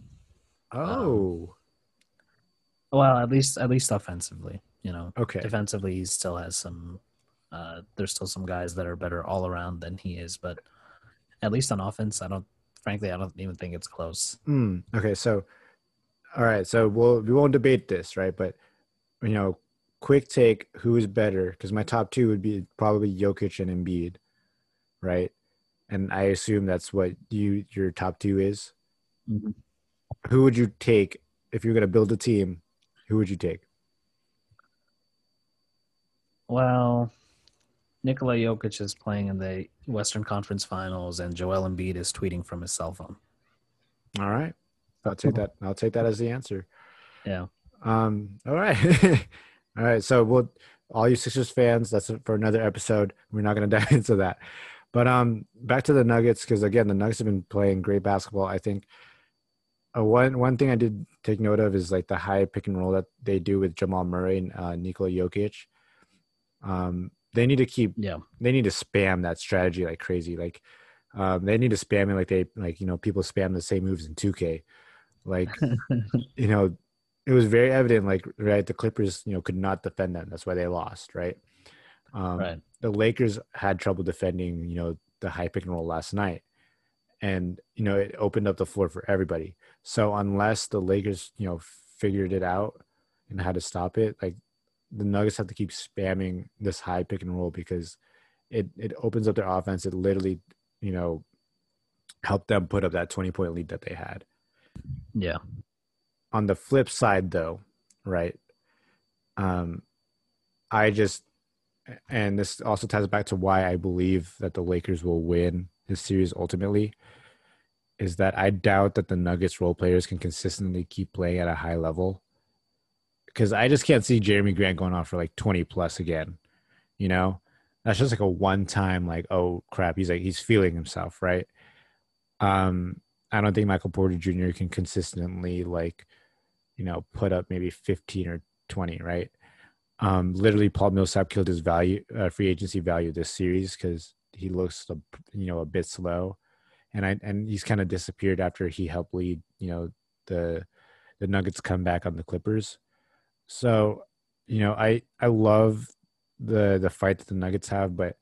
Oh. Um, well, at least at least offensively, you know. Okay. Defensively, he still has some uh, – there's still some guys that are better all around than he is. But at least on offense, I don't – frankly, I don't even think it's close. Mm, okay, so – all right, so we'll, we won't debate this, right? But, you know, quick take, who is better? Because my top two would be probably Jokic and Embiid, right? And I assume that's what you your top two is. Mm-hmm. Who would you take if you're going to build a team? Who would you take? Well, Nikola Jokic is playing in the Western Conference Finals, and Joel Embiid is tweeting from his cell phone. All right, I'll take that. I'll take that as the answer. Yeah. Um. All right. All right. So, we'll, all you Sixers fans, that's it for another episode. We're not going to dive into that. But um, back to the Nuggets, because, again, the Nuggets have been playing great basketball. I think uh, one one thing I did take note of is, like, the high pick and roll that they do with Jamal Murray and uh, Nikola Jokic. Um, they need to keep yeah. – they need to spam that strategy like crazy. Like, um, they need to spam it like they – like, you know, people spam the same moves in two K. Like, you know, it was very evident, like, right, the Clippers, you know, could not defend them. That's why they lost, right? Um, right. The Lakers had trouble defending, you know, the high pick and roll last night, and you know it opened up the floor for everybody. So unless the Lakers, you know, figured it out and how to stop it, like the Nuggets have to keep spamming this high pick and roll because it it opens up their offense. It literally, you know, helped them put up that twenty point lead that they had. Yeah. On the flip side, though, right? Um, I just. And this also ties back to why I believe that the Lakers will win this series ultimately, is that I doubt that the Nuggets role players can consistently keep playing at a high level, because I just can't see Jeremy Grant going off for like twenty plus again. You know, that's just like a one time, like, oh crap, he's like, he's feeling himself, right? Um, I don't think Michael Porter Junior can consistently, like, you know, put up maybe fifteen or twenty, right? Um, literally, Paul Millsap killed his value, uh, free agency value this series because he looks, you know, a bit slow, and I and he's kind of disappeared after he helped lead, you know, the the Nuggets comeback on the Clippers. So, you know, I I love the the fight that the Nuggets have, but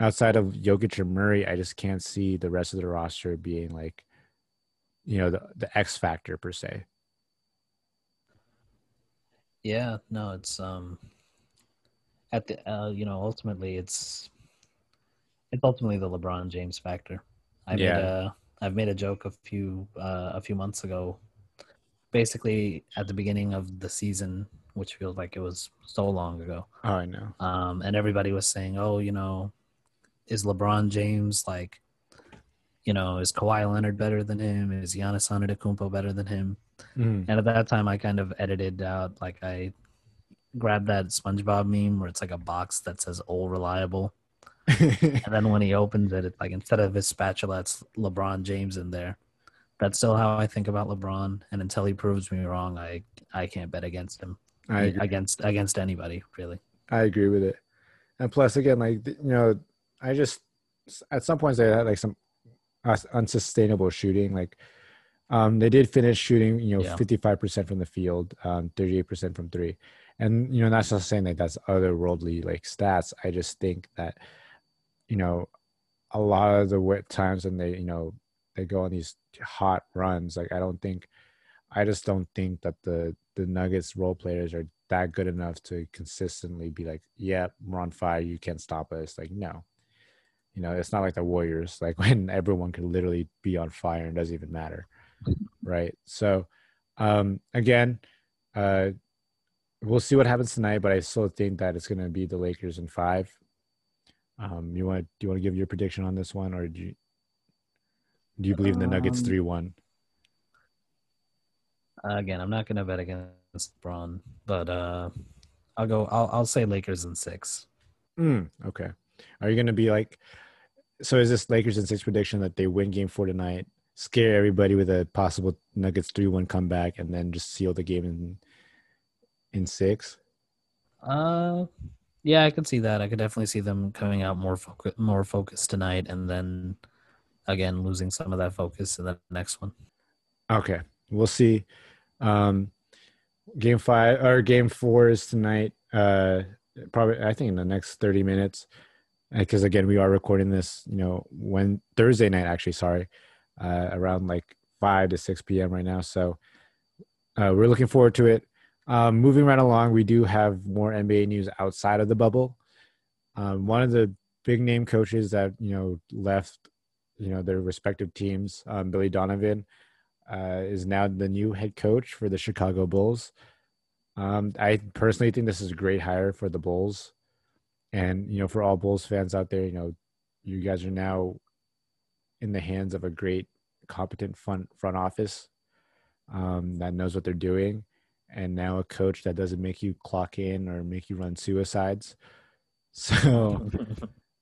outside of Jokic or Murray, I just can't see the rest of the roster being like, you know, the the X factor per se. Yeah, no, it's um, at the uh, you know, ultimately it's it's ultimately the LeBron James factor. I yeah. made a I've made a joke a few uh, a few months ago, basically at the beginning of the season, which feels like it was so long ago. Oh, I know. Um, and everybody was saying, oh, you know, is LeBron James like, you know, is Kawhi Leonard better than him? Is Giannis Antetokounmpo better than him? Mm. And at that time, I kind of edited out, like, I grabbed that SpongeBob meme where it's like a box that says "Old Reliable," and then when he opens it, it's like instead of his spatula, it's LeBron James in there. That's still how I think about LeBron, and until he proves me wrong, I I can't bet against him I agree. against against anybody really. I agree with it, and plus, again, like, you know, I just at some points they had like some unsustainable shooting, like. Um, they did finish shooting, you know, yeah. fifty-five percent from the field, um, thirty-eight percent from three. And, you know, that's not saying that that's otherworldly, like, stats. I just think that, you know, a lot of the times when they, you know, they go on these hot runs, like, I don't think, I just don't think that the, the Nuggets role players are that good enough to consistently be like, yeah, we're on fire. You can't stop us. Like, no. You know, it's not like the Warriors, like, when everyone could literally be on fire and it doesn't even matter. Right. So, um, again, uh, we'll see what happens tonight, but I still think that it's going to be the Lakers in five. Um, you want to, do you want to give your prediction on this one, or do you, do you believe in the Nuggets um, three one? Again, I'm not going to bet against LeBron, but uh, I'll go. I'll I'll say Lakers in six. Mm, okay. Are you going to be like? So is this Lakers in six prediction that they win Game Four tonight, scare everybody with a possible Nuggets three one comeback, and then just seal the game in in six? Uh, yeah, I could see that. I could definitely see them coming out more focus, more focused tonight, and then again losing some of that focus in the next one. Okay, we'll see. Um, game five or game four is tonight. Uh, probably I think in the next thirty minutes. Because again, we are recording this, you know, when Thursday night, actually, sorry, uh, around like five to six p.m. right now. So uh, we're looking forward to it. Um, moving right along, we do have more N B A news outside of the bubble. Um, one of the big name coaches that, you know, left, you know, their respective teams, um, Billy Donovan, uh, is now the new head coach for the Chicago Bulls. Um, I personally think this is a great hire for the Bulls. And, you know, for all Bulls fans out there, you know, you guys are now in the hands of a great, competent front, front office um, that knows what they're doing. And now a coach that doesn't make you clock in or make you run suicides. So,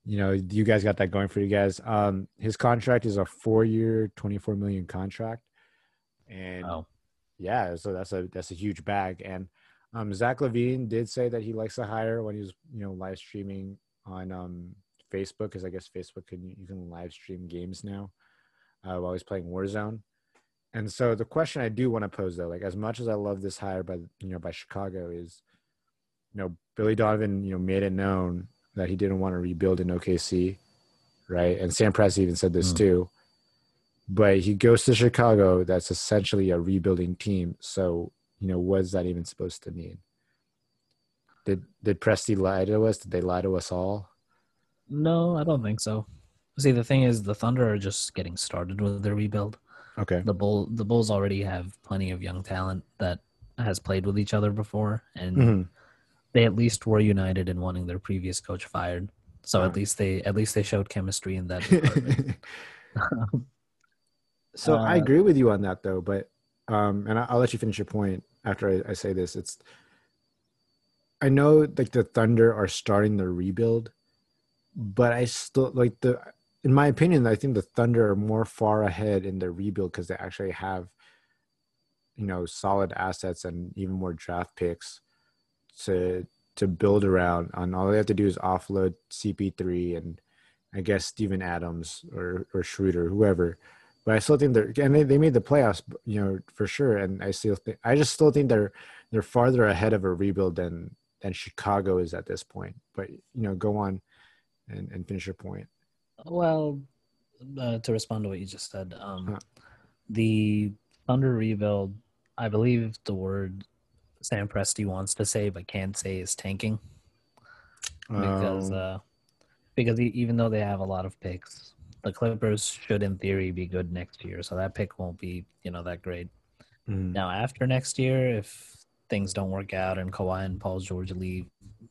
you know, you guys got that going for you guys. Um, his contract is a four-year, twenty-four million dollars contract. And, wow. yeah, so that's a that's a huge bag. And, Um, Zach Levine did say that he likes to hire when he was, you know, live streaming on um, Facebook, because I guess Facebook can you can live stream games now uh, while he's playing Warzone. And so the question I do want to pose though, like as much as I love this hire by you know by Chicago, is you know Billy Donovan you know made it known that he didn't want to rebuild in O K C, right? And Sam Presti even said this mm. too. But he goes to Chicago, that's essentially a rebuilding team, so. You know, what is that even supposed to mean? Did did Presti lie to us? Did they lie to us all? No, I don't think so. See, the thing is, the Thunder are just getting started with their rebuild. Okay. The Bull, the Bulls already have plenty of young talent that has played with each other before, and mm-hmm. they at least were united in wanting their previous coach fired. So all at right. least they at least they showed chemistry in that department. So uh, I agree with you on that, though. But um, and I, I'll let you finish your point. After I, I say this, it's I know like the Thunder are starting their rebuild, but I still like the in my opinion, I think the Thunder are more far ahead in their rebuild because they actually have, you know, solid assets and even more draft picks to to build around. And all they have to do is offload C P three and I guess Steven Adams or or Schroeder, whoever. But I still think they're and they, they made the playoffs, you know, for sure. And I still think I just still think they're they're farther ahead of a rebuild than than Chicago is at this point. But you know, go on and, and finish your point. Well, uh, to respond to what you just said, um, huh. the Thunder rebuild, I believe the word Sam Presti wants to say but can't say is tanking, because um, uh, because even though they have a lot of picks. The Clippers should, in theory, be good next year, so that pick won't be, you know, that great. Mm. Now, after next year, if things don't work out and Kawhi and Paul George leave,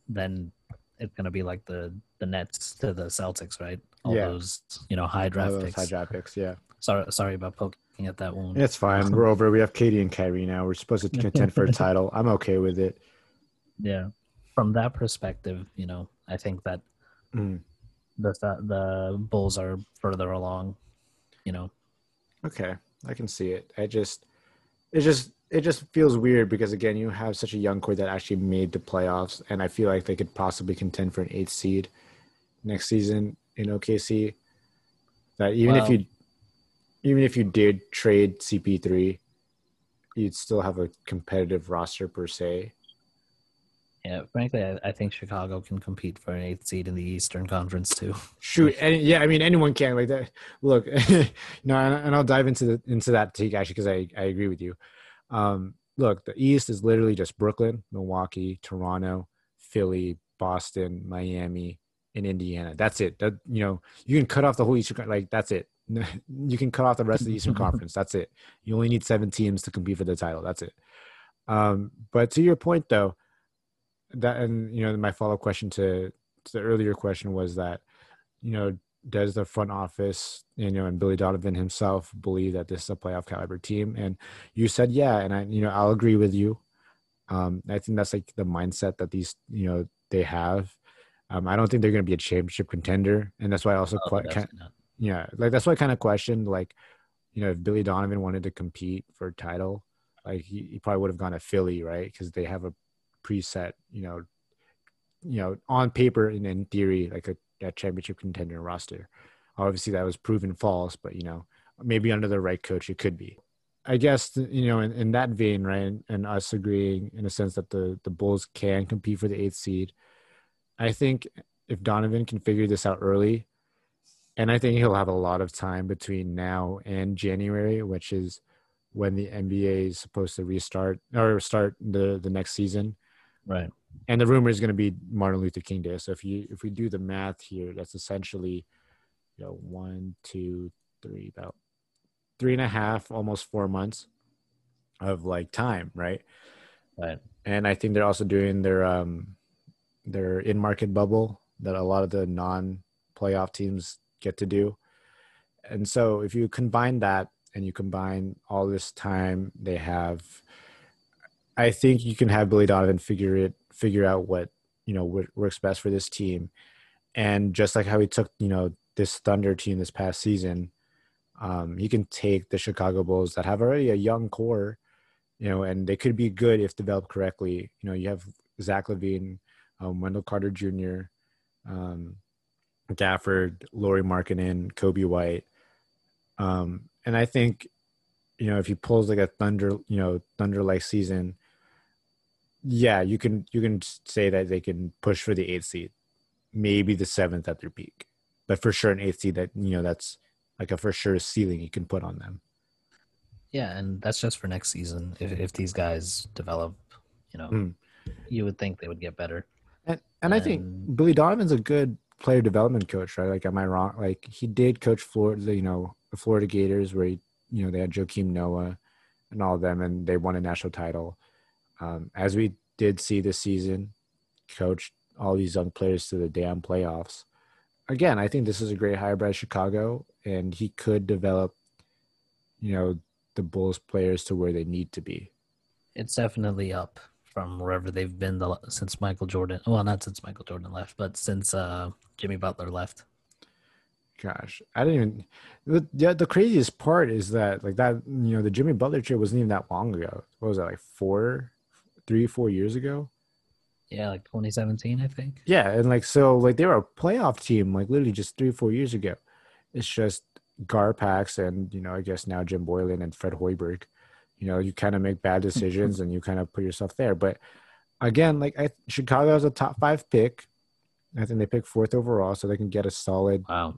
then it's going to be like the, the Nets to the Celtics, right? All yeah. those, you know, high draft All those picks. High draft picks, yeah. Sorry, sorry about poking at that one. It's fine. We're over. We have Katie and Kyrie now. We're supposed to contend for a title. I'm okay with it. Yeah. From that perspective, you know, I think that mm. – The, the Bulls are further along, you know. Okay, I can see it. I just, it just, it just feels weird because again, you have such a young core that actually made the playoffs, and I feel like they could possibly contend for an eighth seed next season in O K C. That even well, if you, even if you did trade C P three, you'd still have a competitive roster per se. Yeah, frankly, I, I think Chicago can compete for an eighth seed in the Eastern Conference too. Shoot, and yeah, I mean anyone can like that. Look, no, and I'll dive into the, into that take actually because I, I agree with you. Um, look, the East is literally just Brooklyn, Milwaukee, Toronto, Philly, Boston, Miami, and Indiana. That's it. That you know you can cut off the whole Eastern like that's it. You can cut off the rest of the Eastern Conference. That's it. You only need seven teams to compete for the title. That's it. Um, but to your point though. that, and you know, my follow-up question to, to the earlier question was that, you know, does the front office, you know, and Billy Donovan himself believe that this is a playoff caliber team? And you said, yeah, and I, you know, I'll agree with you. Um, I think that's like the mindset that these, you know, they have. Um, I don't think they're going to be a championship contender, and that's why I also, oh, que- kind of, yeah, like that's why I kind of questioned, like, you know, if Billy Donovan wanted to compete for a title, like he, he probably would have gone to Philly, right? Because they have a preset, you know, you know, on paper and in theory, like a, a championship contender roster. Obviously, that was proven false, but you know, maybe under the right coach, it could be. I guess, you know, in, in that vein, right, and, and us agreeing in a sense that the the Bulls can compete for the eighth seed. I think if Donovan can figure this out early, and I think he'll have a lot of time between now and January, which is when the N B A is supposed to restart or start the, the next season. Right. And the rumor is going to be Martin Luther King Day. So if you if we do the math here, that's essentially, you know, one, two, three, about three and a half, almost four months of like time, right? Right. And I think they're also doing their um their in-market bubble that a lot of the non-playoff teams get to do. And so if you combine that and you combine all this time they have, I think you can have Billy Donovan figure it, figure out what, you know, what works best for this team. And just like how he took, you know, this Thunder team this past season, um, he can take the Chicago Bulls that have already a young core, you know, and they could be good if developed correctly. You know, you have Zach LaVine, Um, Wendell Carter Junior, um, Gafford, Lauri Markkanen, Kobe White. Um, and I think, you know, if he pulls like a thunder, you know, thunder-like season, yeah, you can, you can say that they can push for the eighth seed, maybe the seventh at their peak, but for sure an eighth seed that, you know, that's like a for sure ceiling you can put on them. Yeah. And that's just for next season. If, if these guys develop, you know, mm. you would think they would get better. And, and I think Billy Donovan's a good player development coach, right? Like, am I wrong? Like, he did coach Florida, you know, the Florida Gators, where he, you know, they had Joakim Noah and all of them, and they won a national title. Um, as we did see this season, coached all these young players to the damn playoffs. Again, I think this is a great hire by Chicago, and he could develop, you know, the Bulls players to where they need to be. It's definitely up from wherever they've been the, since Michael Jordan. Well, not since Michael Jordan left, but since uh, Jimmy Butler left. Gosh, I didn't even... The, the craziest part is that, like, that, you know, the Jimmy Butler trade wasn't even that long ago. What was that, like four, three, four years ago? Yeah, like twenty seventeen, I think. Yeah, and, like, so, like, they were a playoff team, like, literally just three, four years ago. It's just Garpax and, you know, I guess now Jim Boylen and Fred Hoiberg. You know, you kind of make bad decisions and you kind of put yourself there. But again, like I, Chicago has a top five pick. I think they pick fourth overall, so they can get a solid. Wow.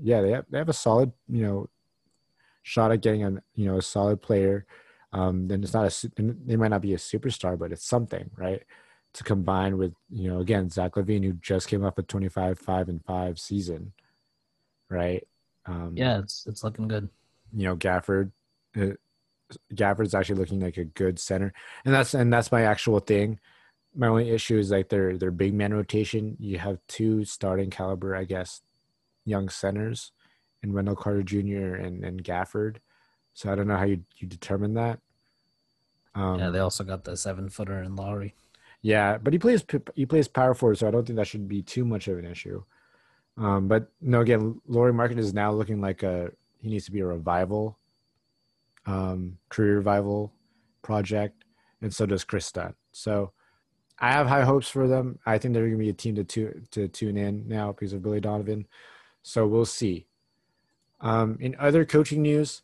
Yeah, they have, they have a solid, you know, shot at getting a, you know, a solid player. Um, then it's not a, they might not be a superstar, but it's something, right? To combine with, you know, again, Zach LaVine, who just came up with twenty-five, five and five season, right? Um, yeah, it's it's looking good. You know, Gafford. Uh, Gafford's actually looking like a good center, and that's and that's my actual thing. My only issue is like their their big man rotation. You have two starting caliber, I guess, young centers, and Wendell Carter Junior and and Gafford. So I don't know how you you determine that. Um, yeah, they also got the seven footer in Lowry. Yeah, but he plays he plays power forward, so I don't think that should be too much of an issue. Um, but no, again, Lauri Markkanen is now looking like a he needs to be a revival. Um, career revival project, and so does Chris Dunn. So I have high hopes for them. I think they're going to be a team to tu- to tune in now because of Billy Donovan. So we'll see. Um, in other coaching news,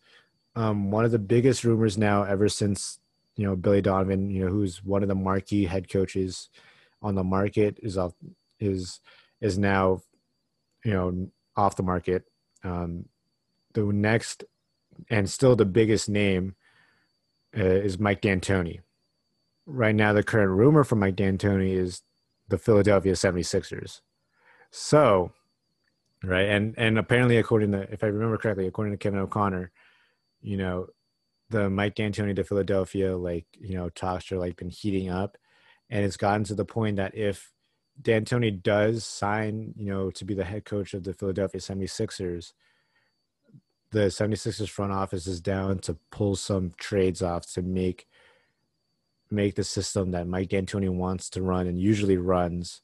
um, one of the biggest rumors now ever since, you know, Billy Donovan, you know, who's one of the marquee head coaches on the market, is off, is is now, you know, off the market. Um, the next. And still the biggest name uh, is Mike D'Antoni. Right now, the current rumor for Mike D'Antoni is the Philadelphia seventy-sixers. So, right, and and apparently, according to, if I remember correctly, according to Kevin O'Connor, you know, the Mike D'Antoni to Philadelphia, like, you know, talks are, like, been heating up. And it's gotten to the point that if D'Antoni does sign, you know, to be the head coach of the Philadelphia seventy-sixers, the seventy-sixers front office is down to pull some trades off to make make the system that Mike D'Antoni wants to run and usually runs,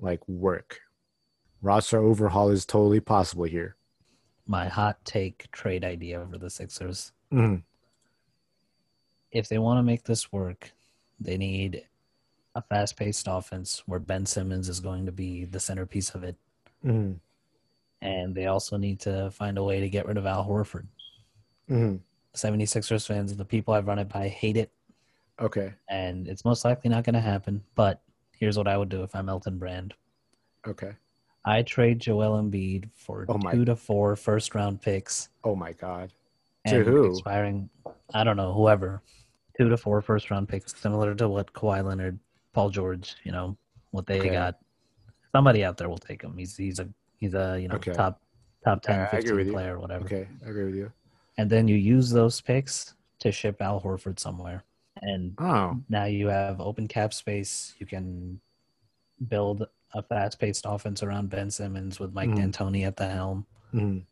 like, work. Roster overhaul is totally possible here. My hot take trade idea for the Sixers. Mm. If they want to make this work, they need a fast-paced offense where Ben Simmons is going to be the centerpiece of it. Mm. And they also need to find a way to get rid of Al Horford. Mm. seventy-sixers fans, the people I've run it by, hate it. Okay. And it's most likely not going to happen, but here's what I would do if I'm Elton Brand. Okay. I trade Joel Embiid for oh two to four first-round picks. Oh, my God. To who? Expiring, I don't know, whoever. Two to four first-round picks, similar to what Kawhi Leonard, Paul George, you know, what they okay. got. Somebody out there will take him. He's he's a, he's a you know, okay. top top ten, right, fifteen player or whatever. Okay, I agree with you. And then you use those picks to ship Al Horford somewhere. And oh. now you have open cap space. You can build a fast-paced offense around Ben Simmons with Mike mm. D'Antoni at the helm. Mm.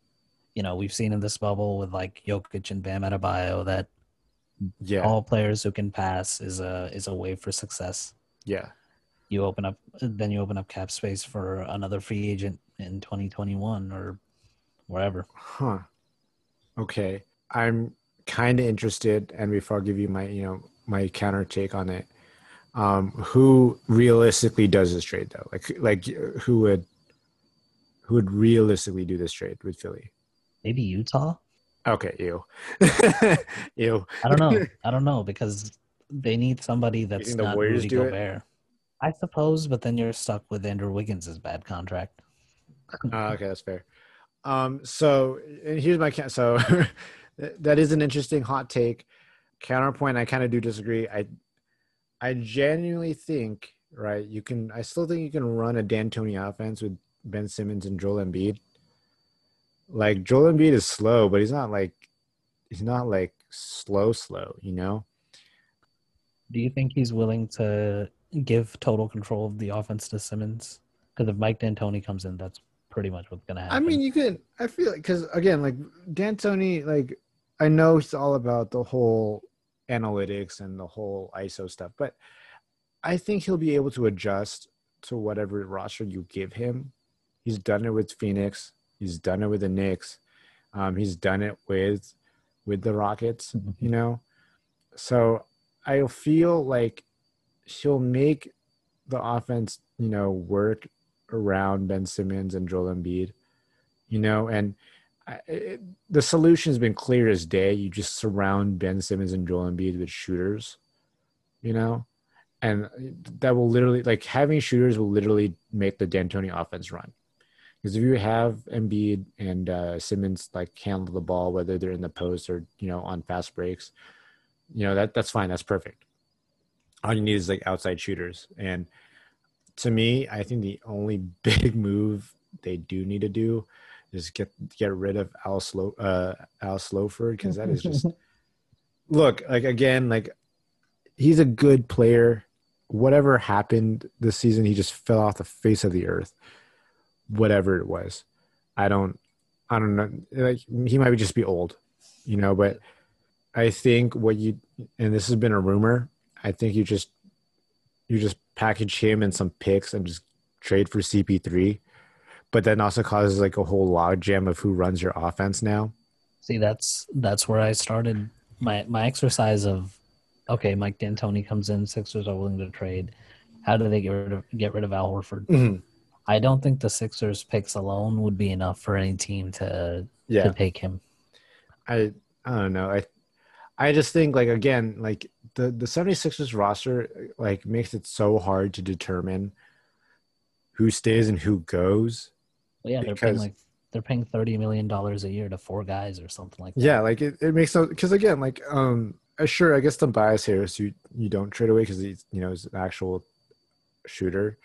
You know, we've seen in this bubble with, like, Jokic and Bam Adebayo that yeah. all players who can pass is a is a way for success. Yeah. You open up – then you open up cap space for another free agent in twenty twenty-one or wherever. Huh. Okay. I'm kind of interested, and before I give you my, you know, my counter take on it, um, who realistically does this trade though? Like, like who would, who would realistically do this trade with Philly? Maybe Utah. Okay, ew, ew. I don't know. I don't know because they need somebody that's not Rudy Gobert. I suppose, but then you're stuck with Andrew Wiggins' bad contract. uh, okay, that's fair. Um, so here's my ca- so that is an interesting hot take. Counterpoint, I kind of do disagree. I. I genuinely think, right, you can – I still think you can run a D'Antoni offense with Ben Simmons and Joel Embiid. Like, Joel Embiid is slow, but he's not, like – he's not, like, slow, slow, you know? Do you think he's willing to give total control of the offense to Simmons? Because if Mike D'Antoni comes in, that's pretty much what's going to happen. I mean, you could – I feel like – because, again, like, D'Antoni, like, I know it's all about the whole – analytics and the whole I S O stuff, but I think he'll be able to adjust to whatever roster you give him. He's done it with Phoenix. He's done it with the Knicks. Um, he's done it with, with the Rockets, mm-hmm. you know? So I feel like he'll make the offense, you know, work around Ben Simmons and Joel Embiid, you know, and I, it, the solution has been clear as day. You just surround Ben Simmons and Joel Embiid with shooters, you know, and that will literally, like, having shooters will literally make the D'Antoni offense run. Because if you have Embiid and uh, Simmons, like, handle the ball, whether they're in the post or, you know, on fast breaks, you know, that that's fine. That's perfect. All you need is, like, outside shooters. And to me, I think the only big move they do need to do is get get rid of Al Slo uh, Al Slowford, because that is just look like again like he's a good player. Whatever happened this season, he just fell off the face of the earth. Whatever it was, I don't I don't know. Like he might just be old, you know. But I think what you and this has been a rumor. I think you just you just package him and some picks and just trade for C P three. But then also causes like a whole logjam of who runs your offense now. See, that's that's where I started my my exercise of, okay, Mike D'Antoni comes in, Sixers are willing to trade. How do they get rid of get rid of Al Horford? Mm-hmm. I don't think the Sixers picks alone would be enough for any team to yeah. to take him. I I don't know. I I just think like again like the the seventy-sixers roster like makes it so hard to determine who stays and who goes. Yeah, they're because, paying like they're paying thirty million dollars a year to four guys or something like that. Yeah, like it, it makes sense because again, like um, sure, I guess the bias here is you you don't trade away because he's you know he's an actual shooter,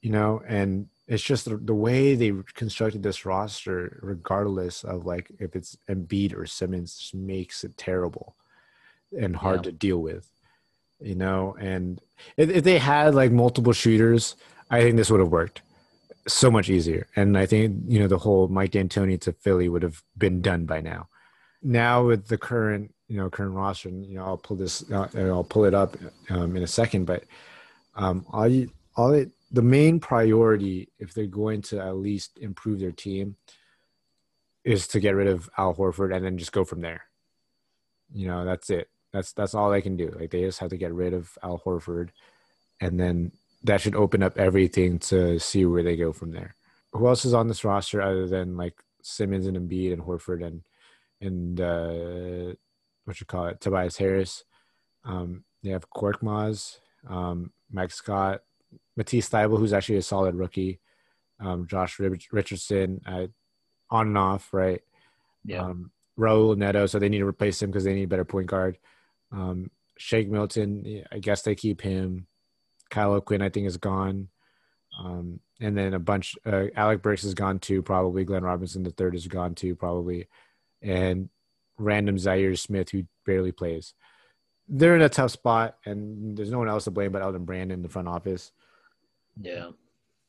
you know, and it's just the, the way they constructed this roster, regardless of like if it's Embiid or Simmons, just makes it terrible and hard yeah. to deal with. you know, and if, if they had like multiple shooters, I think this would have worked so much easier. And I think, you know, the whole Mike D'Antoni to Philly would have been done by now. Now with the current, you know, current roster, and, you know, I'll pull this, uh, I'll pull it up um, in a second, but um, all you, all it, the main priority, if they're going to at least improve their team, is to get rid of Al Horford and then just go from there. You know, that's it. That's that's all they can do. Like, they just have to get rid of Al Horford, and then that should open up everything to see where they go from there. Who else is on this roster other than like Simmons and Embiid and Horford and and uh, what you call it, Tobias Harris? Um, they have Korkmaz, um, Mike Scott, Matisse Thybulle, who's actually a solid rookie, um, Josh Richardson, uh, on and off, right? Yeah. Um, Raul Neto, so they need to replace him because they need a better point guard. Um, Shake Milton, I guess they keep him. Kyle O'Quinn, I think, is gone. Um, and then a bunch uh, – Alec Burks is gone too, probably. Glenn Robinson the third is gone too, probably. And random Zaire Smith, who barely plays. They're in a tough spot, and there's no one else to blame but Elton Brand in the front office. Yeah.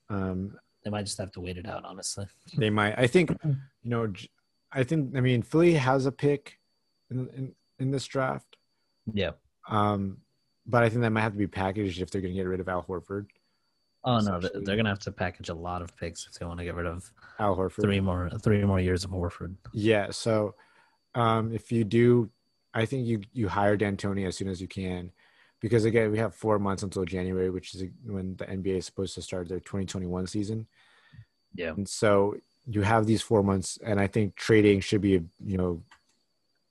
Um, they might just have to wait it out, honestly. They might. I think, you know, I think, I mean, Philly has a pick in in, in this draft. Yeah. Um, but I think that might have to be packaged if they're going to get rid of Al Horford. Oh, no, they're going to have to package a lot of picks if they want to get rid of Al Horford. Three more, three more years of Horford. Yeah. So um, if you do, I think you, you hire D'Antoni as soon as you can, because again, we have four months until January, which is when the N B A is supposed to start their twenty twenty-one season. Yeah. And so you have these four months, and I think trading should be, you know,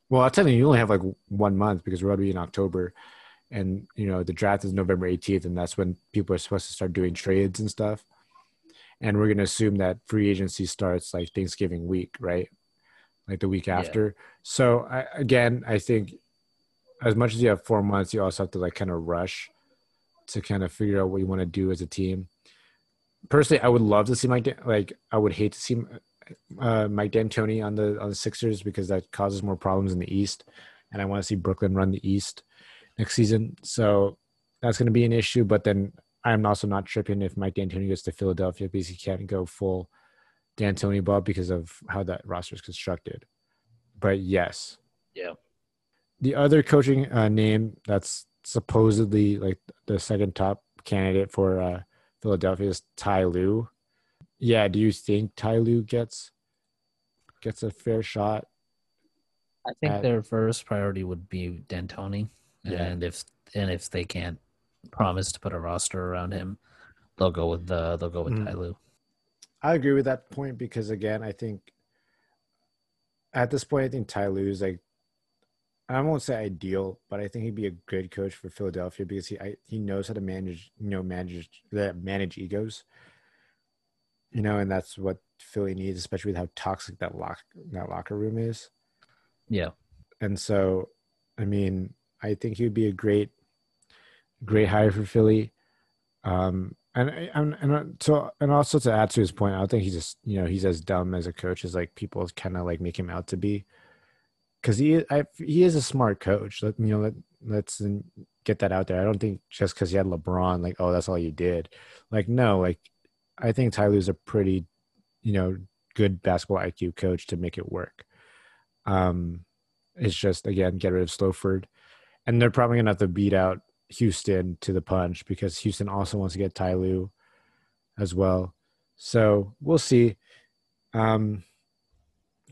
well, I'll tell you, you only have like one month because we're already in October, and, you know, the draft is November eighteenth, and that's when people are supposed to start doing trades and stuff. And we're going to assume that free agency starts like Thanksgiving week, right? Like the week after. Yeah. So I, again, I think as much as you have four months, you also have to like kind of rush to kind of figure out what you want to do as a team. Personally, I would love to see Mike, Dan- like I would hate to see uh, Mike D'Antoni on the, on the Sixers, because that causes more problems in the East. And I want to see Brooklyn run the East next season. So that's going to be an issue, but then I'm also not tripping if Mike D'Antoni goes to Philadelphia, because he can't go full D'Antoni ball because of how that roster is constructed. But yes. Yeah. The other coaching uh, name that's supposedly like the second top candidate for uh, Philadelphia is Ty Lue. Yeah, do you think Ty Lue gets gets a fair shot? I think at... their first priority would be D'Antoni, yeah. and if and if they can't promise to put a roster around him, they'll go with the they'll go with mm. Ty Lue. I agree with that point, because again, I think at this point, I think Ty Lue is like, I won't say ideal, but I think he'd be a good coach for Philadelphia, because he I, he knows how to manage, you know, manage manage egos, you know, and that's what Philly needs, especially with how toxic that lock that locker room is. Yeah, and so, I mean, I think he would be a great, great hire for Philly, um, and and and so and also to add to his point, I don't think he's just, you know, he's as dumb as a coach as like people kind of like make him out to be. Because he, I, he is a smart coach. Let, you know, let, let's get that out there. I don't think just because he had LeBron, like, oh, that's all you did. Like, no, like, I think Ty Lue's a pretty, you know, good basketball I Q coach to make it work. Um, it's just, again, get rid of Slowford. And they're probably going to have to beat out Houston to the punch, because Houston also wants to get Ty Lue as well. So we'll see. Um,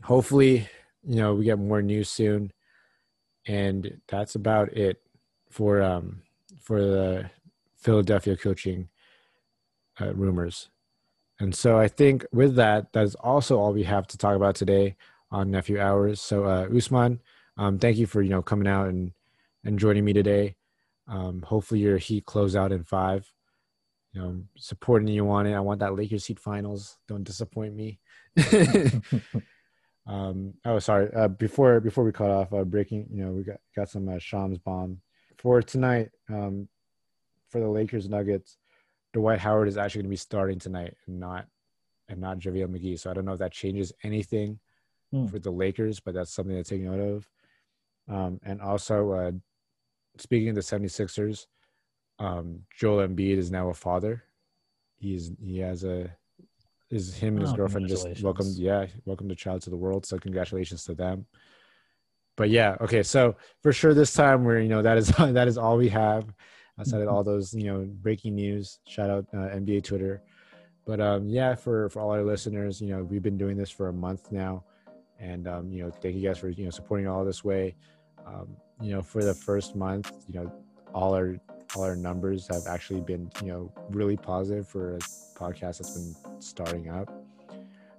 hopefully – you know, we get more news soon, and that's about it for um for the Philadelphia coaching uh, rumors. And so I think with that, that is also all we have to talk about today on Nephew Hours. So uh, Usman, um, thank you for, you know, coming out and, and joining me today. Um, hopefully your Heat close out in five. You know, supporting you on it. I want that Lakers Heat finals. Don't disappoint me. Um, oh, sorry. Uh, before before we cut off, uh, breaking. You know, we got got some uh, Shams bomb for tonight. Um, for the Lakers Nuggets, Dwight Howard is actually going to be starting tonight, and not and not JaVale McGee. So I don't know if that changes anything hmm. for the Lakers, but that's something to take note of. Um, and also, uh, speaking of the 76ers, um, Joel Embiid is now a father. He's he has a is him and his oh, girlfriend just welcomed yeah welcomed a child to the world. So congratulations to them. But yeah, okay. So for sure, this time we're you know that is that is all we have outside of all those you know breaking news. Shout out uh, N B A Twitter. But um, yeah, for, for all our listeners, you know we've been doing this for a month now, and um, you know thank you guys for you know supporting all this way. Um, you know for the first month, you know all our all our numbers have actually been you know really positive for a podcast that's been starting up.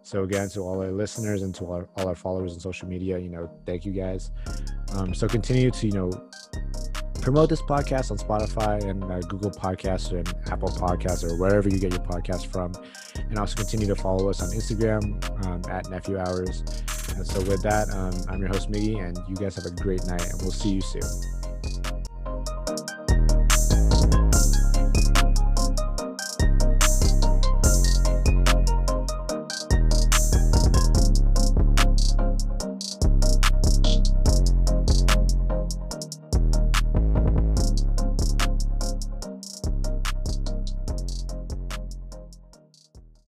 So again, to all our listeners and to our, all our followers on social media, you know, thank you guys. Um, so continue to, you know, promote this podcast on Spotify and uh, Google Podcasts and Apple Podcasts or wherever you get your podcast from. And also continue to follow us on Instagram um, at Nephew Hours. And so with that, um, I'm your host, Miggy, and you guys have a great night, and we'll see you soon.